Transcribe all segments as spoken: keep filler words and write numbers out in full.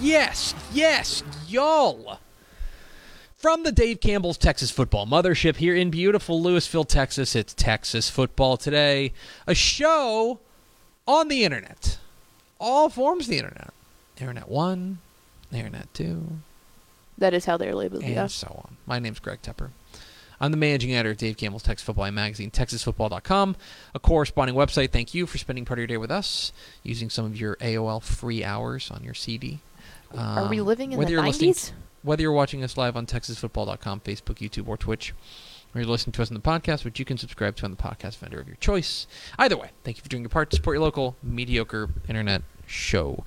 Yes, yes, y'all. From the Dave Campbell's Texas Football Mothership here in beautiful Louisville, Texas, it's Texas Football Today, a show on the internet. All forms of the internet. Internet one, Internet two. That is how they're labeled, and yeah. And so on. My name's Greg Tepper. I'm the managing editor of Dave Campbell's Texas Football magazine, Texas Football dot com, a corresponding website. Thank you for spending part of your day with us, using some of your A O L free hours on your C D. Um, Are we living in the nineties? Whether you're watching us live on Texas Football dot com, Facebook, YouTube, or Twitch, or you're listening to us on the podcast, which you can subscribe to on the podcast vendor of your choice. Either way, thank you for doing your part to support your local mediocre internet show.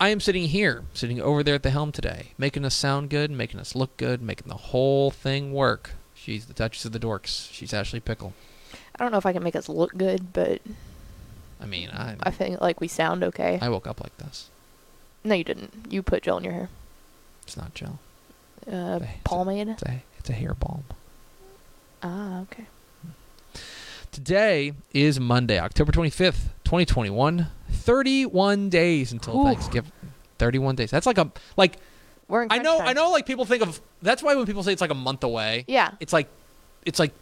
I am sitting here, sitting over there at the helm today, making us sound good, making us look good, making the whole thing work. She's the Duchess of the Dorks. She's Ashley Pickle. I don't know if I can make us look good, but... I mean, I... I think, like, we sound okay. I woke up like this. No, you didn't. You put gel in your hair. It's not gel. Uh, it's a, pomade? It's a, it's a hair balm. Ah, okay. Today is Monday, October twenty-fifth, twenty twenty-one. thirty-one days until Ooh. Thanksgiving. thirty-one days. That's like a... like. We're in I know, time. I know, like, people think of... That's why when people say it's like a month away. Yeah. It's like... It's like...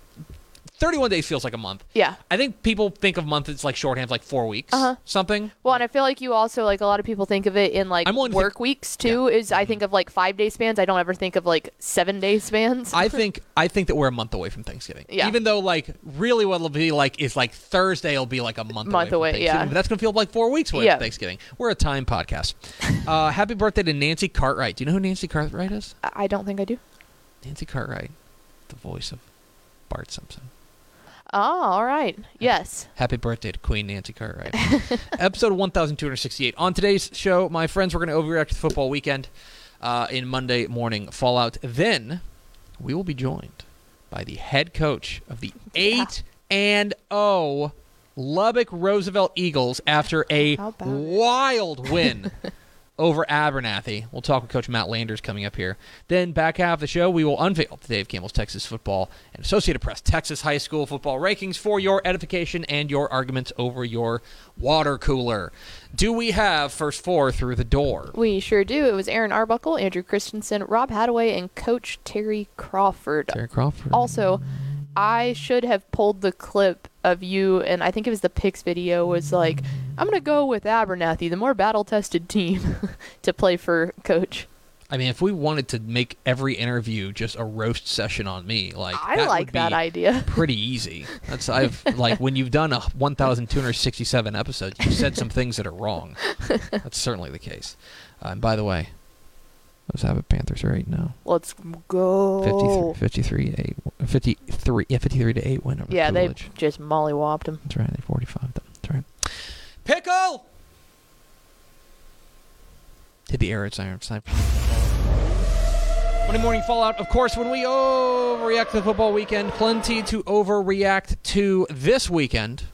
thirty-one days feels like a month. Yeah. I think people think of month, it's like shorthand, like four weeks, uh-huh. something. Well, and I feel like you also, like, a lot of people think of it in, like, work think, weeks, too, yeah. is I think of, like, five-day spans. I don't ever think of, like, seven-day spans. I think I think that we're a month away from Thanksgiving. Yeah. Even though, like, really what it'll be like is, like, Thursday will be, like, a month, month away, away from Thanksgiving. Yeah. But that's going to feel like four weeks away yeah. from Thanksgiving. We're a time podcast. uh, happy birthday to Nancy Cartwright. Do you know who Nancy Cartwright is? I don't think I do. Nancy Cartwright, the voice of Bart Simpson. Oh, all right. Yes. Happy birthday to Queen Nancy Cartwright. Episode one thousand two hundred sixty-eight. On today's show, my friends, we're going to overreact to the football weekend uh, in Monday morning fallout. Then we will be joined by the head coach of the eight and oh Lubbock Roosevelt Eagles after a wild win over Abernathy. We'll talk with Coach Matt Landers coming up here. Then back half of the show, we will unveil the Dave Campbell's Texas Football and Associated Press Texas High School Football Rankings for your edification and your arguments over your water cooler. Do we have first four through the door? We sure do. It was Aaron Arbuckle, Andrew Christensen, Rob Hadaway, and Coach Terry Crawford. Terry Crawford. Also, I should have pulled the clip of you, and I think it was the picks video, was like, I'm going to go with Abernathy, the more battle-tested team, to play for coach. I mean, if we wanted to make every interview just a roast session on me, like I that like would that be idea. Pretty easy. That's I've like when you've done a one thousand two hundred sixty-seven episodes, you've said some things that are wrong. That's certainly the case. Uh, and by the way, those Abbott Panthers are eight now. Let's go. fifty-three, fifty-three, eight, fifty-three, yeah, fifty-three to eight win over yeah, the Coolidge. Yeah, they just mollywopped them. That's right. They forty-fived them. That's right. Pickle! Hit the air, it's iron. Monday morning fallout, of course, when we overreact to the football weekend. Plenty to overreact to this weekend.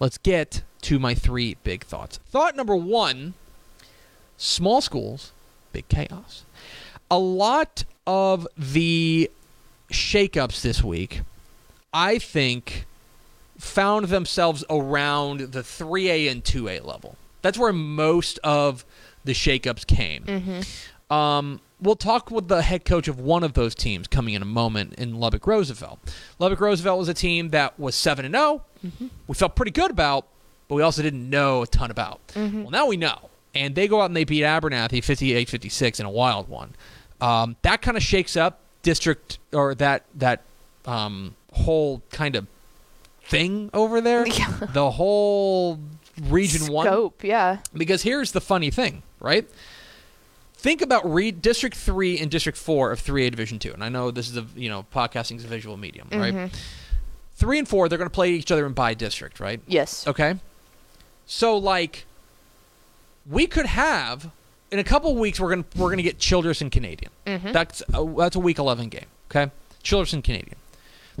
Let's get to my three big thoughts. Thought number one, small schools, big chaos. A lot of the shakeups this week, I think, found themselves around the three A and two A level. That's where most of the shakeups came. Mm-hmm. Um, we'll talk with the head coach of one of those teams coming in a moment in Lubbock Roosevelt. Lubbock Roosevelt was a team that was seven and oh. Mm-hmm. We felt pretty good about, but we also didn't know a ton about. Mm-hmm. Well, now we know. And they go out and they beat Abernathy fifty-eight fifty-six in a wild one. Um, that kind of shakes up district or that that um, whole kind of thing over there. Yeah. The whole region Scope, one. Scope, yeah. Because here's the funny thing, right? Think about re- District three and District four of three A Division two. And I know this is a, you know, podcasting is a visual medium, right? Mm-hmm. three and four, they're going to play each other in by district, right? Yes. Okay. So, like, we could have, in a couple weeks, we're going to we're gonna get Childress and Canadian. Mm-hmm. That's, a, that's a Week eleven game, okay? Childress and Canadian.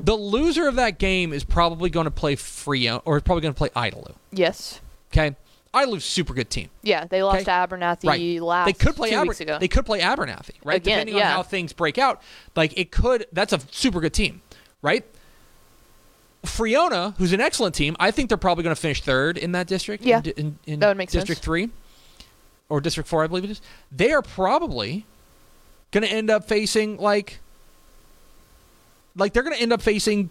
The loser of that game is probably going to play Friona, or is probably going to play Idaloo. Yes. Okay? Idaloo's a super good team. Yeah, they lost okay? to Abernathy right. last they could play two Aber- weeks ago. They could play Abernathy, right? Again, Depending yeah. on how things break out. Like, it could, that's a super good team, right? Friona, who's an excellent team, I think they're probably going to finish third in that district. Yeah, in, in, in that would make District sense. three or District four, I believe it is. They are probably going to end up facing like, like they're going to end up facing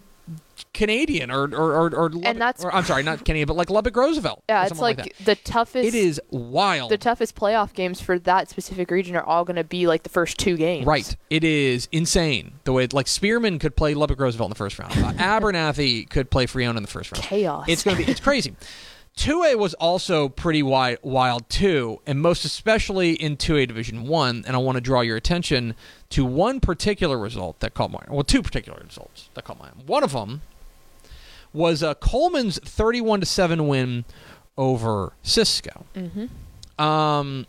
Canadian or or or, or, Lubbock, and that's, or I'm sorry, not Canadian, but like Lubbock Roosevelt. Yeah, it's like, like the toughest. It is wild. The toughest playoff games for that specific region are all going to be like the first two games. Right. It is insane the way like Spearman could play Lubbock Roosevelt in the first round. Uh, Abernathy could play Friona in the first round. Chaos. It's going to be it's crazy. two A was also pretty wide, wild too, and most especially in two A Division One. And I want to draw your attention to one particular result that caught my well, two particular results that caught my eye. One of them was uh, Coleman's thirty-one to seven win over Cisco. Mm-hmm. Um,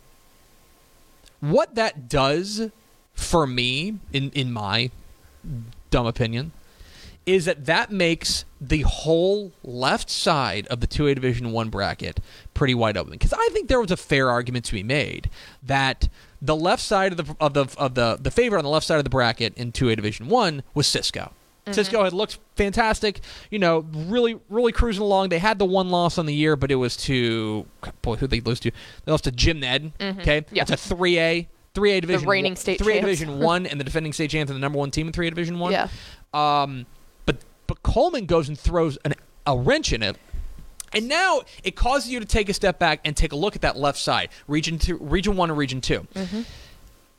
what that does for me, in in my dumb opinion, is that that makes the whole left side of the two A Division I bracket pretty wide open. Because I think there was a fair argument to be made that the left side of the of the of the the favorite on the left side of the bracket in two A Division I was Cisco. Mm-hmm. Cisco had looked fantastic, you know, really really cruising along. They had the one loss on the year, but it was to boy who they lose to. They lost to Jim Ned. Mm-hmm. Okay, yeah. That's a three A. three A Division the reigning state three A champs. Division I and the defending state champs and the number one team in three A Division I. Yeah. Um, But Coleman goes and throws an, a wrench in it. And now it causes you to take a step back and take a look at that left side, Region two, Region one and Region two. Mm-hmm.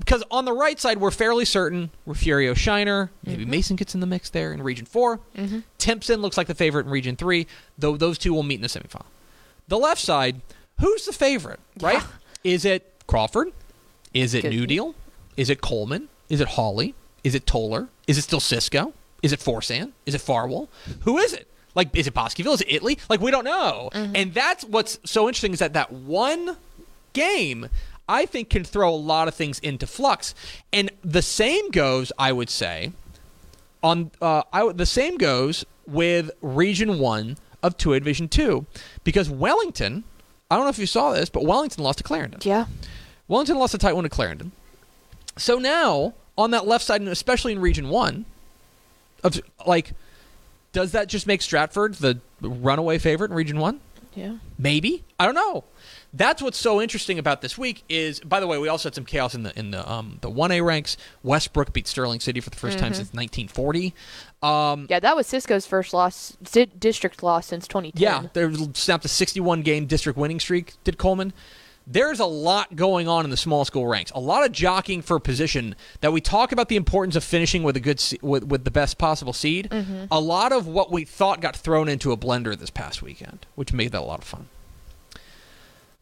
Because on the right side, we're fairly certain Refugio Shiner, maybe mm-hmm. Mason gets in the mix there in Region four. Mm-hmm. Timpson looks like the favorite in Region three, though those two will meet in the semifinal. The left side, who's the favorite, right? Yeah. Is it Crawford? Is it Good. New Deal? Is it Coleman? Is it Hawley? Is it Toller? Is it still Cisco? Is it Forsan? Is it Farwell? Who is it? Like, is it Bosqueville? Is it Italy? Like, we don't know. Mm-hmm. And that's what's so interesting is that that one game, I think, can throw a lot of things into flux. And the same goes, I would say, on uh, I w- the same goes with Region one of two A Division two. Because Wellington, I don't know if you saw this, but Wellington lost to Clarendon. Yeah. Wellington lost a tight one to Clarendon. So now, on that left side, and especially in Region one, Of, like, does that just make Stratford the runaway favorite in Region one? Yeah. Maybe. I don't know. That's what's so interesting about this week is, by the way, we also had some chaos in the in the um, the one A ranks. Westbrook beat Sterling City for the first mm-hmm. time since nineteen forty. Um, yeah, that was Cisco's first loss, district loss since twenty ten. Yeah, they snapped a sixty-one game district winning streak, did Coleman. There's a lot going on in the small school ranks. A lot of jockeying for position that we talk about the importance of finishing with a good se- with, with the best possible seed. Mm-hmm. A lot of what we thought got thrown into a blender this past weekend, which made that a lot of fun.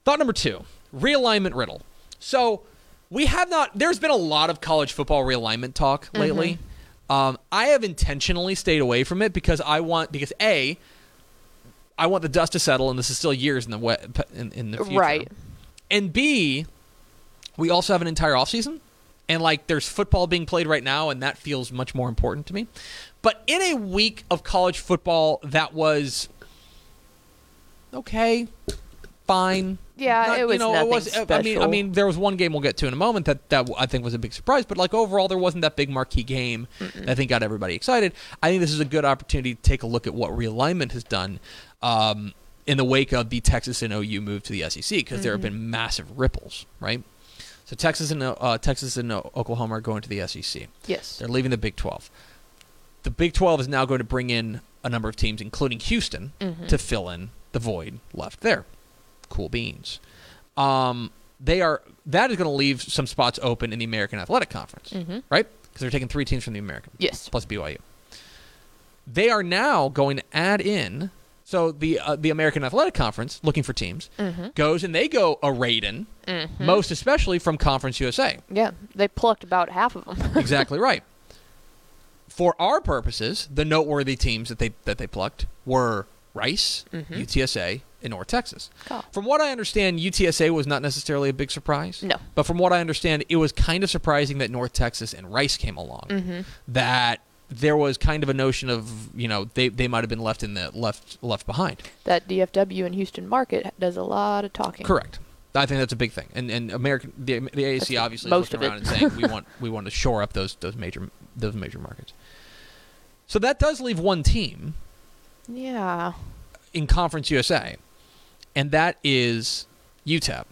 Thought number two, realignment riddle. So we have not – there's been a lot of college football realignment talk mm-hmm. lately. Um, I have intentionally stayed away from it because I want – because A, I want the dust to settle, and this is still years in the we- in, in the future. Right. And B, we also have an entire offseason, and like there's football being played right now, and that feels much more important to me. But in a week of college football that was okay, fine. Yeah, Not, it was you know, nothing it was, special. I mean, I mean, there was one game we'll get to in a moment that, that I think was a big surprise, but like overall there wasn't that big marquee game Mm-mm. that I think got everybody excited. I think this is a good opportunity to take a look at what realignment has done. Um in the wake of the Texas and O U move to the S E C, because mm-hmm. there have been massive ripples, right? So Texas and uh, Texas and Oklahoma are going to the S E C. Yes. They're leaving the Big twelve. The Big twelve is now going to bring in a number of teams, including Houston, mm-hmm. to fill in the void left there. Cool beans. Um, they are that is going to leave some spots open in the American Athletic Conference, mm-hmm. right? Because they're taking three teams from the American. Yes. Plus B Y U. They are now going to add in, so the uh, the American Athletic Conference, looking for teams, mm-hmm. goes and they go a raiding, mm-hmm. most especially from Conference U S A. Yeah, they plucked about half of them. Exactly right. For our purposes, the noteworthy teams that they that they plucked were Rice, mm-hmm. U T S A, and North Texas. God. From what I understand, U T S A was not necessarily a big surprise. No. But from what I understand, it was kind of surprising that North Texas and Rice came along. Mm-hmm. That there was kind of a notion of, you know, they, they might have been left in the left left behind. That D F W and Houston market does a lot of talking. Correct. I think that's a big thing. And and American the, the A A C that's obviously is looking around and saying we want we want to shore up those those major those major markets. So that does leave one team. Yeah. In Conference U S A. And that is U T E P.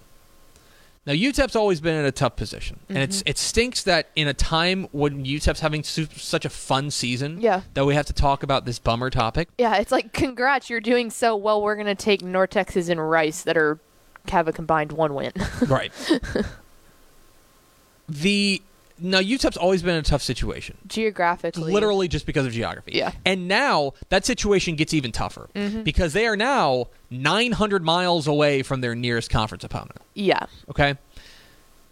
Now, U T E P's always been in a tough position, and mm-hmm. it's it stinks that in a time when U T E P's having su- such a fun season yeah. that we have to talk about this bummer topic. Yeah, it's like, congrats, you're doing so well, we're going to take North Texas and Rice that are have a combined one win. Right. The Now, U T E P's always been in a tough situation. Geographically. Literally just because of geography. Yeah. And now, that situation gets even tougher, mm-hmm. because they are now nine hundred miles away from their nearest conference opponent. Yeah. Okay?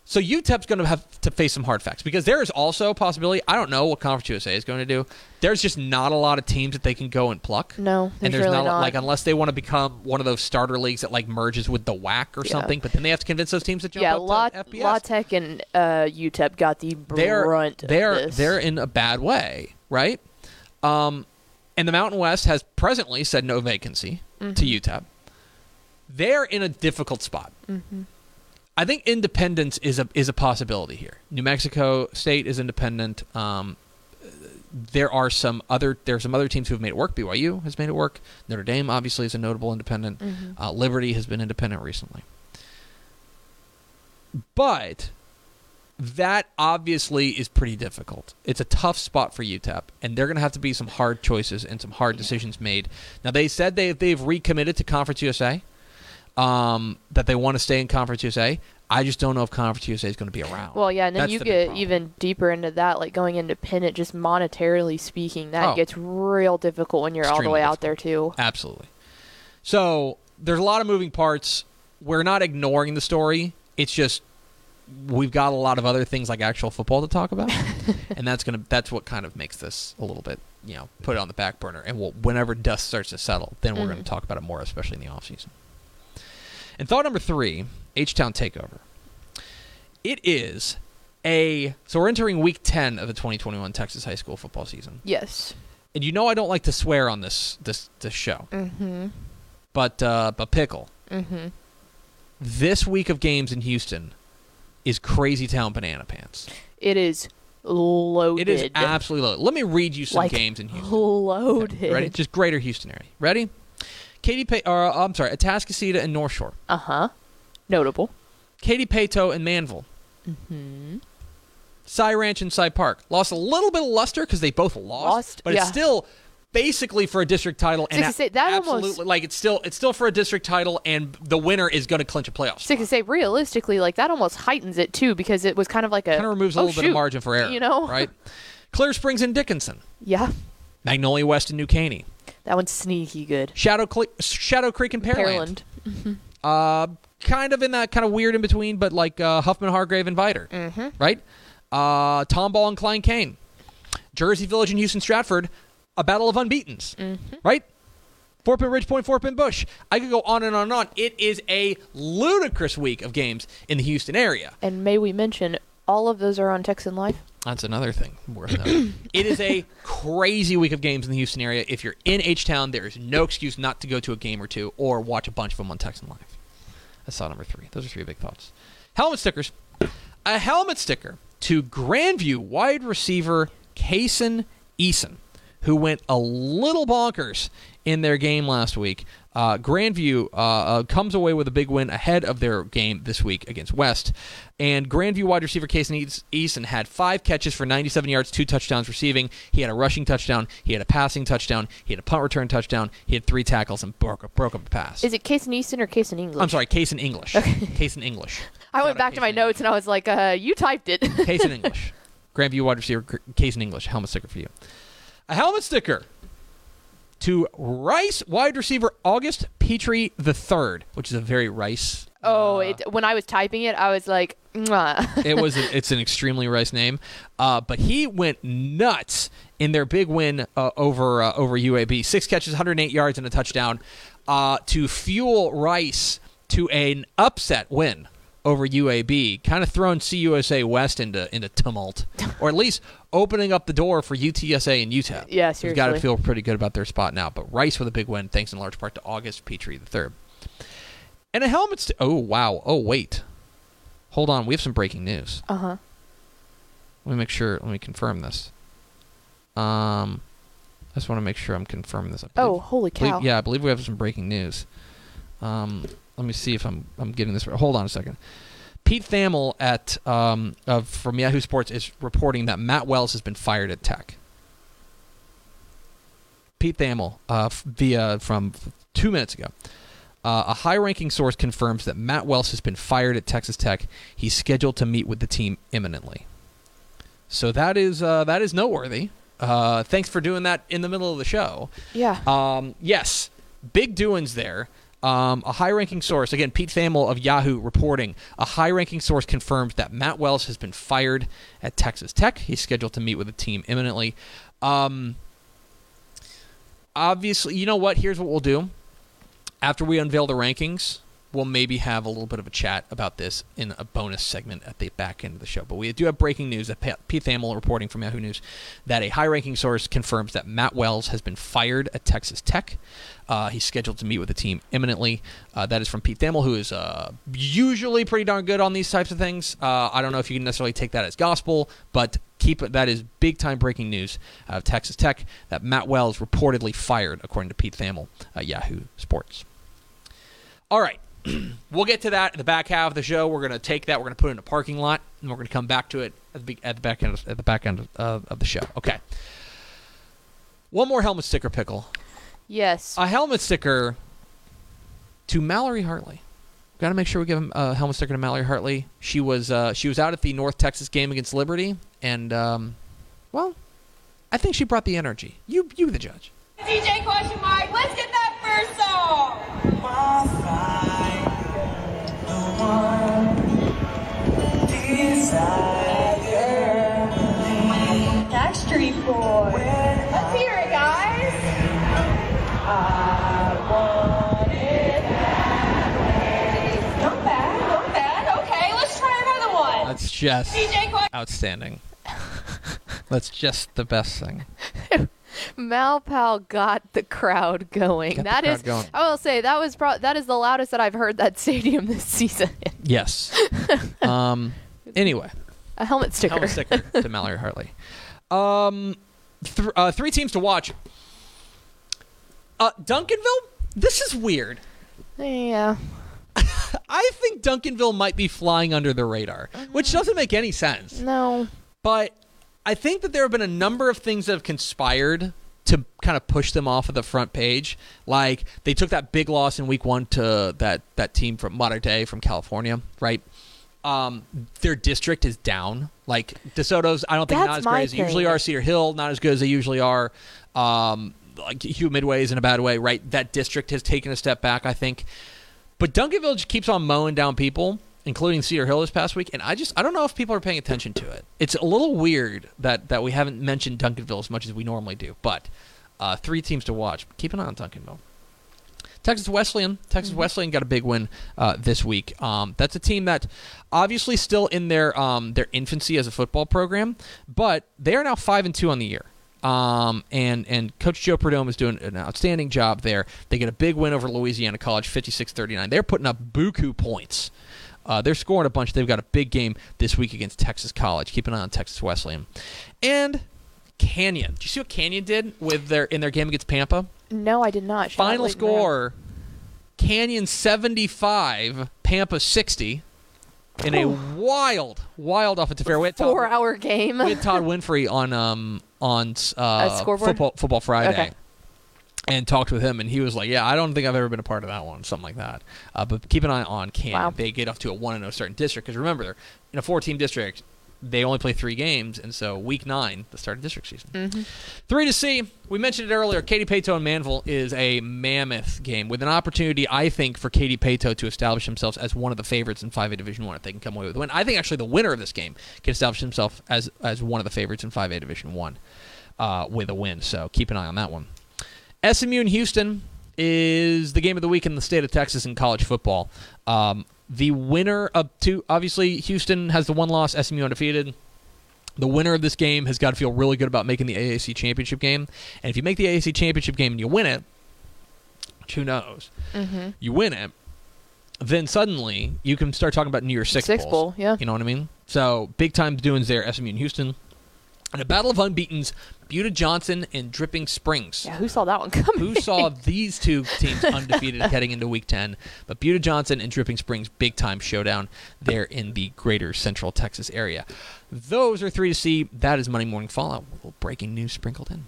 So U T E P's going to have to face some hard facts, because there is also a possibility, I don't know what Conference U S A is going to do, there's just not a lot of teams that they can go and pluck. No, there's, and there's really not, not. Like, unless they want to become one of those starter leagues that like merges with the W A C or yeah. something, but then they have to convince those teams to jump yeah, up La- to F B S. Yeah, La Tech and uh, U T E P got the brunt they're, they're, of this. They're in a bad way, right? Um, and the Mountain West has presently said no vacancy mm-hmm. to U T E P. They're in a difficult spot. Mm-hmm. I think independence is a is a possibility here. New Mexico State is independent. Um, there are some other there are some other teams who have made it work. B Y U has made it work. Notre Dame obviously is a notable independent. Mm-hmm. Uh, Liberty has been independent recently. But that obviously is pretty difficult. It's a tough spot for U T E P, and they're going to have to be some hard choices and some hard yeah. decisions made. Now, they said they they've recommitted to Conference U S A. Um, that they want to stay in Conference U S A. I just don't know if Conference U S A is going to be around. Well, yeah, and then That's you the get even deeper into that, like going independent, just monetarily speaking, that oh. gets real difficult when you're Extremely all the way difficult. Out there too. Absolutely. So there's a lot of moving parts. We're not ignoring the story. It's just we've got a lot of other things like actual football to talk about, and that's gonna that's what kind of makes this a little bit, you know, put it on the back burner. And we'll, whenever dust starts to settle, then we're mm-hmm. going to talk about it more, especially in the off season. And thought number three, H-Town Takeover. It is a... So we're entering week ten of the twenty twenty-one Texas high school football season. Yes. And you know I don't like to swear on this this, this show. Mm-hmm. But, uh, but Pickle. Mm-hmm. This week of games in Houston is Crazy Town Banana Pants. It is loaded. It is absolutely loaded. Let me read you some like games in Houston. Loaded. Okay, ready? Just greater Houston area. Ready? Katy Pay, or, uh, I'm sorry, Atascocita and North Shore. Uh-huh. Notable. Katy Paetow and Manville. Mm-hmm. Cy Ranch and Cy Park. Lost a little bit of luster because they both lost. Lost, But yeah. it's still basically for a district title. Six and a- eight, that absolutely, almost... Like, it's still it's still for a district title, and the winner is going to clinch a playoff spot. Six to eight, realistically, like, that almost heightens it, too, because it was kind of like a... Kind of removes a little oh, bit of margin for error. You know? Right? Clear Springs and Dickinson. Yeah. Magnolia West and New Caney. That one's sneaky good. Shadow, Cle- Shadow Creek and Pearland. Mm-hmm. Uh, kind of in that kind of weird in between, but like uh, Huffman, Hargrave, and Viter. Mm-hmm. Right? Uh, Tomball and Klein Kane. Jersey Village and Houston Stratford. A battle of unbeatens. Mm-hmm. Right? Fort Pitt Ridge Point, Fort Pitt Bush. I could go on and on and on. It is a ludicrous week of games in the Houston area. And may we mention, all of those are on Texan Live. That's another thing worth noting. It is a crazy week of games in the Houston area. If you're in H-Town, there is no excuse not to go to a game or two or watch a bunch of them on Texan Live. That's thought number three. Those are three big thoughts. Helmet stickers. A helmet sticker to Grandview wide receiver Case English, who went a little bonkers in their game last week. Uh, Grandview uh, uh, comes away with a big win ahead of their game this week against West. And Grandview wide receiver Case English had five catches for ninety-seven yards, two touchdowns receiving. He had a rushing touchdown. He had a passing touchdown. He had a punt return touchdown. He had three tackles and broke, broke up a pass. Is it Case English or Case English? I'm sorry, Case English. Okay. Case English. I went back to my notes and I was like, uh, you typed it. Case English. Grandview wide receiver Case English. Helmet sticker for you. A helmet sticker to Rice wide receiver August Petrie the third, which is a very Rice. Oh, uh, it, when I was typing it, I was like, it was. A, it's an extremely Rice name, uh, but he went nuts in their big win uh, over uh, over U A B. Six catches, one hundred eight yards, and a touchdown uh, to fuel Rice to an upset win over U A B, kind of throwing C U S A West into into tumult, or at least opening up the door for U T S A and U T E P. Yeah, seriously. You've got to feel pretty good about their spot now. But Rice with a big win, thanks in large part to August Petrie the third. And a helmet... St- oh, wow. Oh, wait. Hold on. We have some breaking news. Uh-huh. Let me make sure... Let me confirm this. Um, I just want to make sure I'm confirming this. I believe, oh, holy cow. Believe, yeah, I believe we have some breaking news. Um... Let me see if I'm I'm getting this right. Hold on a second. Pete Thamel at um of from Yahoo Sports is reporting that Matt Wells has been fired at Tech. Pete Thamel uh, via from two minutes ago. Uh, a high-ranking source confirms that Matt Wells has been fired at Texas Tech. He's scheduled to meet with the team imminently. So that is uh, that is noteworthy. Uh, thanks for doing that in the middle of the show. Yeah. Um. Yes. Big doings there. Um, a high-ranking source, again, Pete Thamel of Yahoo reporting, a high-ranking source confirms that Matt Wells has been fired at Texas Tech. He's scheduled to meet with the team imminently. Um, obviously, you know what? Here's what we'll do. After we unveil the rankings, we'll maybe have a little bit of a chat about this in a bonus segment at the back end of the show. But we do have breaking news that Pete Thamel reporting from Yahoo News that a high-ranking source confirms that Matt Wells has been fired at Texas Tech. Uh, he's scheduled to meet with the team imminently. Uh, that is from Pete Thamel, who is uh, usually pretty darn good on these types of things. Uh, I don't know if you can necessarily take that as gospel, but keep it, that is big-time breaking news out of Texas Tech that Matt Wells reportedly fired, according to Pete Thamel at Yahoo Sports. All right. We'll get to that in the back half of the show. We're going to take that. We're going to put it in a parking lot, and we're going to come back to it at the, at the back end of, at the back end of, of the show. Okay. One more helmet sticker, Pickle. Yes. A helmet sticker to Mallory Hartley. We've got to make sure we give him a helmet sticker to Mallory Hartley. She was uh, she was out at the North Texas game against Liberty, and um, well, I think she brought the energy. You you the judge. D J question mark. Let's get that first song. My side, the one desire. Backstreet Boys. Let's hear it, guys. I want it that way. Not bad, not bad. Okay, let's try another one. That's just D J outstanding. That's just the best thing. Malpal got the crowd going. Got that crowd is, going. I will say that was pro- that is the loudest that I've heard that stadium this season. Yes. um. Anyway, a helmet sticker. Helmet sticker to Mallory Hartley. Um, th- uh, three teams to watch. Uh, Duncanville? This is weird. Yeah. I think Duncanville might be flying under the radar, which doesn't make any sense. No. But I think that there have been a number of things that have conspired to kind of push them off of the front page. Like, they took that big loss in week one to that, that team from Modern Day from California, right? Um, their district is down. Like, DeSoto's, I don't think, That's not as great as they usually are. Cedar Hill, not as good as they usually are. Um... Like Hugh Midway is in a bad way, right? That district has taken a step back, I think. But Duncanville just keeps on mowing down people, including Cedar Hill this past week, and I just I don't know if people are paying attention to it. It's a little weird that, that we haven't mentioned Duncanville as much as we normally do, but uh, three teams to watch. Keep an eye on Duncanville. Texas Wesleyan. Texas mm-hmm. Wesleyan got a big win uh, this week. Um, that's a team that obviously still in their um, their infancy as a football program, but they are now five and two on the year. Um, and, and Coach Joe Perdomo is doing an outstanding job there. They get a big win over Louisiana College, fifty-six thirty-nine. They're putting up buku points. Uh, they're scoring a bunch. They've got a big game this week against Texas College. Keep an eye on Texas Wesleyan. And Canyon. Do you see what Canyon did with their in their game against Pampa? No, I did not. Should Final score, now? Canyon seventy-five, Pampa sixty. In a wild, wild offensive fair. Four-hour game. We had Todd Winfrey on um, on uh, football, football Friday okay. and talked with him, and he was like, yeah, I don't think I've ever been a part of that one, something like that. Uh, but keep an eye on Canyon. Wow. They get off to a one and oh certain district because, remember, in a four-team district, they only play three games, and so week nine, the start of district season. Mm-hmm. Three to C, we mentioned it earlier, Katy Paetow and Manville is a mammoth game with an opportunity, I think, for Katy Paetow to establish themselves as one of the favorites in five A Division I if they can come away with a win. I think actually the winner of this game can establish himself as, as one of the favorites in five A Division I uh, with a win, so keep an eye on that one. S M U and Houston is the game of the week in the state of Texas in college football. Um, The winner of two, obviously, Houston has the one loss, S M U undefeated. The winner of this game has got to feel really good about making the A A C championship game. And if you make the A A C championship game and you win it, which who knows, mm-hmm. you win it, then suddenly you can start talking about New Year's Six, Six Bowl. Yeah. You know what I mean? So, big time doings there, S M U and Houston. And a battle of unbeatens, Buda Johnson and Dripping Springs. Yeah, who saw that one coming? Who saw these two teams undefeated heading into Week ten? But Buda Johnson and Dripping Springs, big-time showdown there in the greater Central Texas area. Those are three to see. That is Monday Morning Fallout. A little breaking news sprinkled in.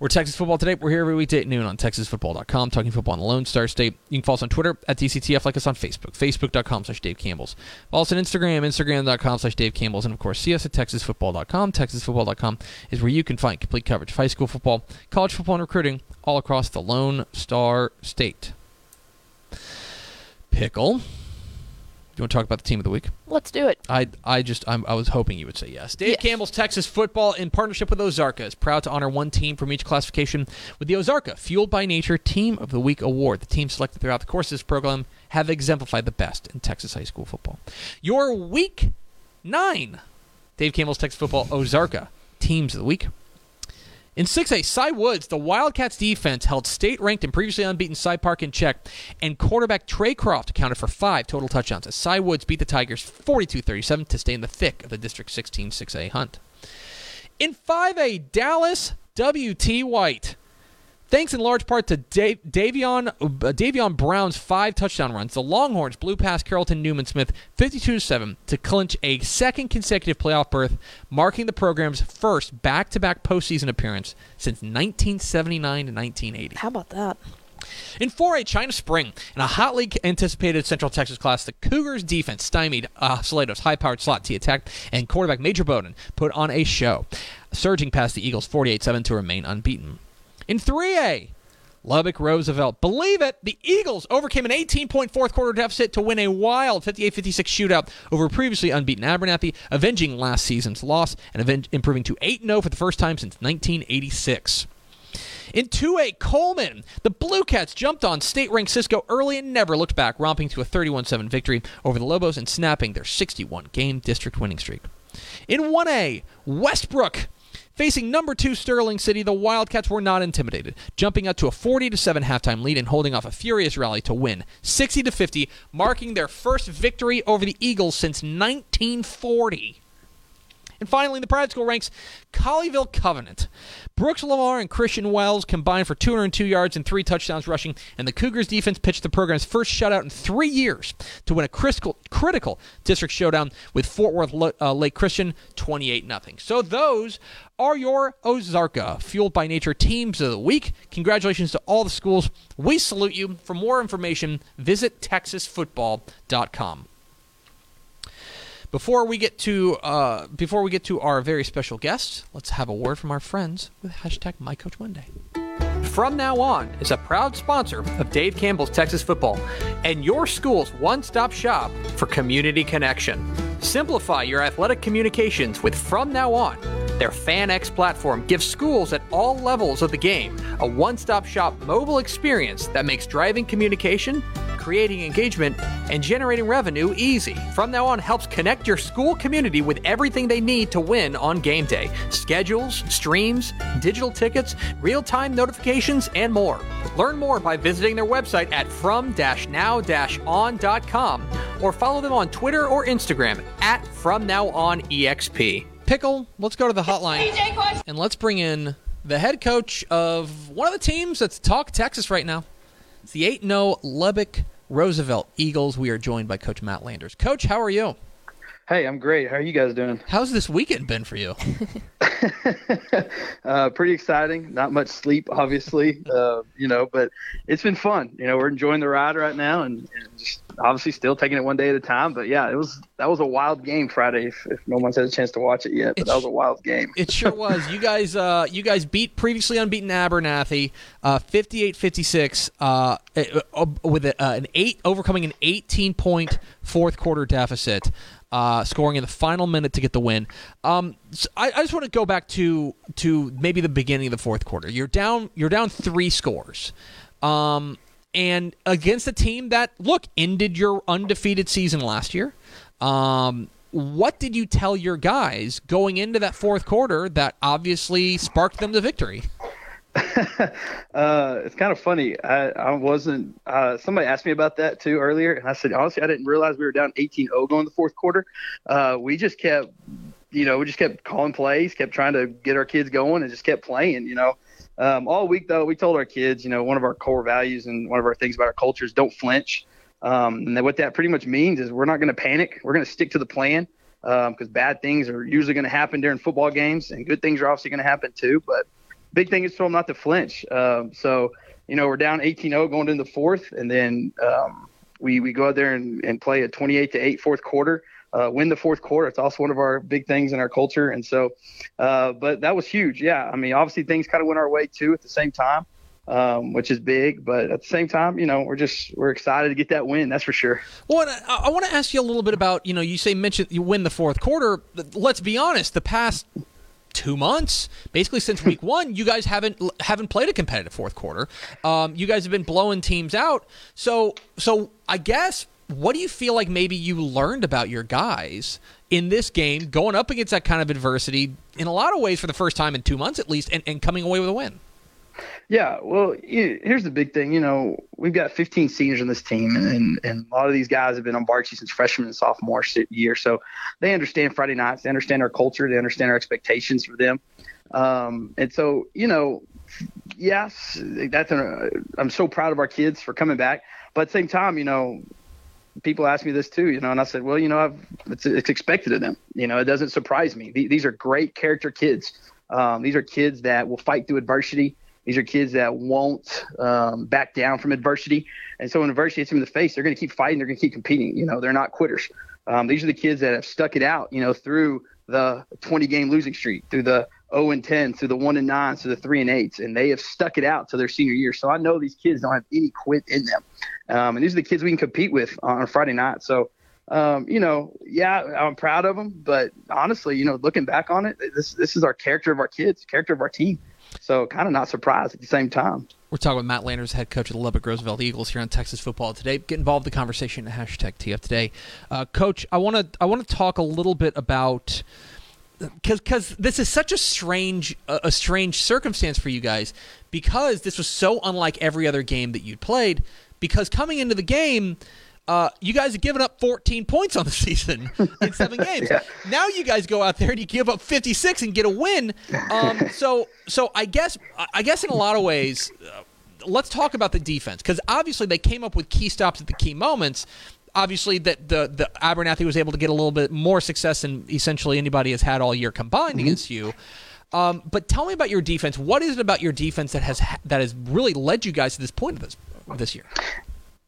We're Texas Football Today. We're here every weekday at noon on Texas Football dot com, talking football on the Lone Star State. You can follow us on Twitter at T C T F, like us on Facebook, Facebook.com slash Dave Campbell's. Follow us on Instagram, Instagram.com slash Dave Campbell's. And, of course, see us at Texas Football dot com. Texas Football dot com is where you can find complete coverage of high school football, college football, and recruiting all across the Lone Star State. Pickle. You want to talk about the team of the week? Let's do it. I I just I'm, I was hoping you would say yes. Dave yes. Campbell's Texas Football, in partnership with Ozarka, is proud to honor one team from each classification with the Ozarka Fueled by Nature Team of the Week Award. The teams selected throughout the course of this program have exemplified the best in Texas high school football. Your Week Nine, Dave Campbell's Texas Football Ozarka Teams of the Week. In six A, Cy Woods, the Wildcats defense, held state-ranked and previously unbeaten Cy Park in check, and quarterback Trey Croft accounted for five total touchdowns as Cy Woods beat the Tigers forty-two thirty-seven to stay in the thick of the District sixteen six A hunt. In five A, Dallas, W T. White, thanks in large part to Dave, Davion, Davion Brown's five touchdown runs, the Longhorns blew past Carrollton Newman Smith fifty-two to seven to clinch a second consecutive playoff berth, marking the program's first back-to-back postseason appearance since nineteen seventy-nine to nineteen eighty. How about that? In four A, China Spring, in a hotly anticipated Central Texas class, the Cougars' defense stymied uh, Salato's high-powered slot T attack, and quarterback Major Bowden put on a show, surging past the Eagles forty-eight seven to remain unbeaten. In three A, Lubbock Roosevelt. Believe it, the Eagles overcame an eighteen point fourth quarter deficit to win a wild fifty-eight fifty-six shootout over previously unbeaten Abernathy, avenging last season's loss and improving to eight and oh for the first time since nineteen eighty-six. In two A, Coleman, the Blue Cats jumped on state-ranked Cisco early and never looked back, romping to a thirty-one seven victory over the Lobos and snapping their sixty-one game district winning streak. In one A, Westbrook. Facing number two Sterling City, the Wildcats were not intimidated, jumping up to a forty to seven halftime lead and holding off a furious rally to win sixty to fifty, marking their first victory over the Eagles since nineteen forty. And finally, in the private school ranks, Colleyville Covenant. Brooks Lamar and Christian Wells combined for two hundred two yards and three touchdowns rushing, and the Cougars defense pitched the program's first shutout in three years to win a critical, critical district showdown with Fort Worth uh, Lake Christian twenty-eight nothing. So those are your Ozarka Fueled by Nature Teams of the Week. Congratulations to all the schools. We salute you. For more information, visit Texas Football dot com. Before we get to uh, before we get to our very special guests, let's have a word from our friends with hashtag MyCoachMonday. From Now On is a proud sponsor of Dave Campbell's Texas Football and your school's one-stop shop for community connection. Simplify your athletic communications with From Now On. Their FanX platform gives schools at all levels of the game a one-stop shop mobile experience that makes driving communication, creating engagement, and generating revenue easy. From Now On helps connect your school community with everything they need to win on game day. Schedules, streams, digital tickets, real-time notifications, and more. Learn more by visiting their website at from now on dot com or follow them on Twitter or Instagram at From Now On E X P. Pickle, let's go to the hotline, and let's bring in the head coach of one of the teams that's Talk Texas right now. It's the eight and oh Lubbock Roosevelt Eagles. We are joined by Coach Matt Landers. Coach, how are you? Hey, I'm great. How are you guys doing? How's this weekend been for you? uh, pretty exciting. Not much sleep, obviously, uh, you know, but it's been fun. You know, we're enjoying the ride right now and, and just obviously still taking it one day at a time. But, yeah, it was that was a wild game Friday if, if no one's had a chance to watch it yet. But it that was a wild game. It sure was. You guys uh, you guys beat previously unbeaten Abernathy uh, fifty-eight fifty-six uh, with a, uh, an eight overcoming an eighteen-point fourth-quarter deficit. Uh, scoring in the final minute to get the win. Um, so I, I just want to go back to to maybe the beginning of the fourth quarter. You're down. You're down three scores, um, and against a team that look ended your undefeated season last year. Um, what did you tell your guys going into that fourth quarter that obviously sparked them to victory? uh, it's kind of funny. I, I wasn't, uh, somebody asked me about that too earlier. And I said, honestly, I didn't realize we were down eighteen oh going the fourth quarter. Uh, we just kept, you know, we just kept calling plays, kept trying to get our kids going and just kept playing, you know, um, all week though, we told our kids, you know, one of our core values and one of our things about our culture is don't flinch. Um, and what that pretty much means is we're not going to panic. We're going to stick to the plan. Um, cause bad things are usually going to happen during football games and good things are obviously going to happen too, but big thing is for them not to flinch. Um, so, you know, we're down eighteen oh going into the fourth, and then um, we we go out there and, and play a twenty-eight to eight fourth quarter, uh, win the fourth quarter. It's also one of our big things in our culture. And so, uh, but that was huge. Yeah, I mean, obviously things kind of went our way too at the same time, um, which is big. But at the same time, you know, we're just we're excited to get that win. That's for sure. Well, and I, I want to ask you a little bit about, you know, you say mention you win the fourth quarter. Let's be honest, the past – two months, basically since week one, you guys haven't haven't played a competitive fourth quarter. Um, you guys have been blowing teams out. So, so I guess, what do you feel like maybe you learned about your guys in this game, going up against that kind of adversity in a lot of ways for the first time in two months at least, and, and coming away with a win? Yeah, well, here's the big thing. You know, we've got fifteen seniors on this team, and, and a lot of these guys have been on varsity since freshman and sophomore year. So they understand Friday nights. They understand our culture. They understand our expectations for them. Um, and so, you know, yes, that's a, I'm so proud of our kids for coming back. But at the same time, you know, people ask me this too, you know, and I said, well, you know, I've, it's, it's expected of them. You know, it doesn't surprise me. These are great character kids. Um, these are kids that will fight through adversity. These are kids that won't um, back down from adversity. And so when adversity hits them in the face, they're going to keep fighting. They're going to keep competing. You know, they're not quitters. Um, these are the kids that have stuck it out, you know, through the twenty-game losing streak, through the oh and ten, through the one and nine, through the three and eight. And they have stuck it out to their senior year. So I know these kids don't have any quit in them. Um, and these are the kids we can compete with on a Friday night. So, um, you know, yeah, I'm proud of them. But honestly, you know, looking back on it, this this is our character of our kids, character of our team. So kind of not surprised at the same time. We're talking with Matt Landers, head coach of the Lubbock Roosevelt Eagles here on Texas Football Today. Get involved in the conversation at hashtag T F Today. Uh, coach, I want to I want to talk a little bit about because because this is such a strange uh, a strange circumstance for you guys because this was so unlike every other game that you'd played. Because coming into the game, Uh, you guys have given up fourteen points on the season in seven games. Yeah. Now you guys go out there and you give up fifty-six and get a win. Um, so, so I guess, I guess in a lot of ways, uh, let's talk about the defense because obviously they came up with key stops at the key moments. Obviously, that the the Abernathy was able to get a little bit more success than essentially anybody has had all year combined mm-hmm. against you. Um, but tell me about your defense. What is it about your defense that has that has really led you guys to this point of this this year?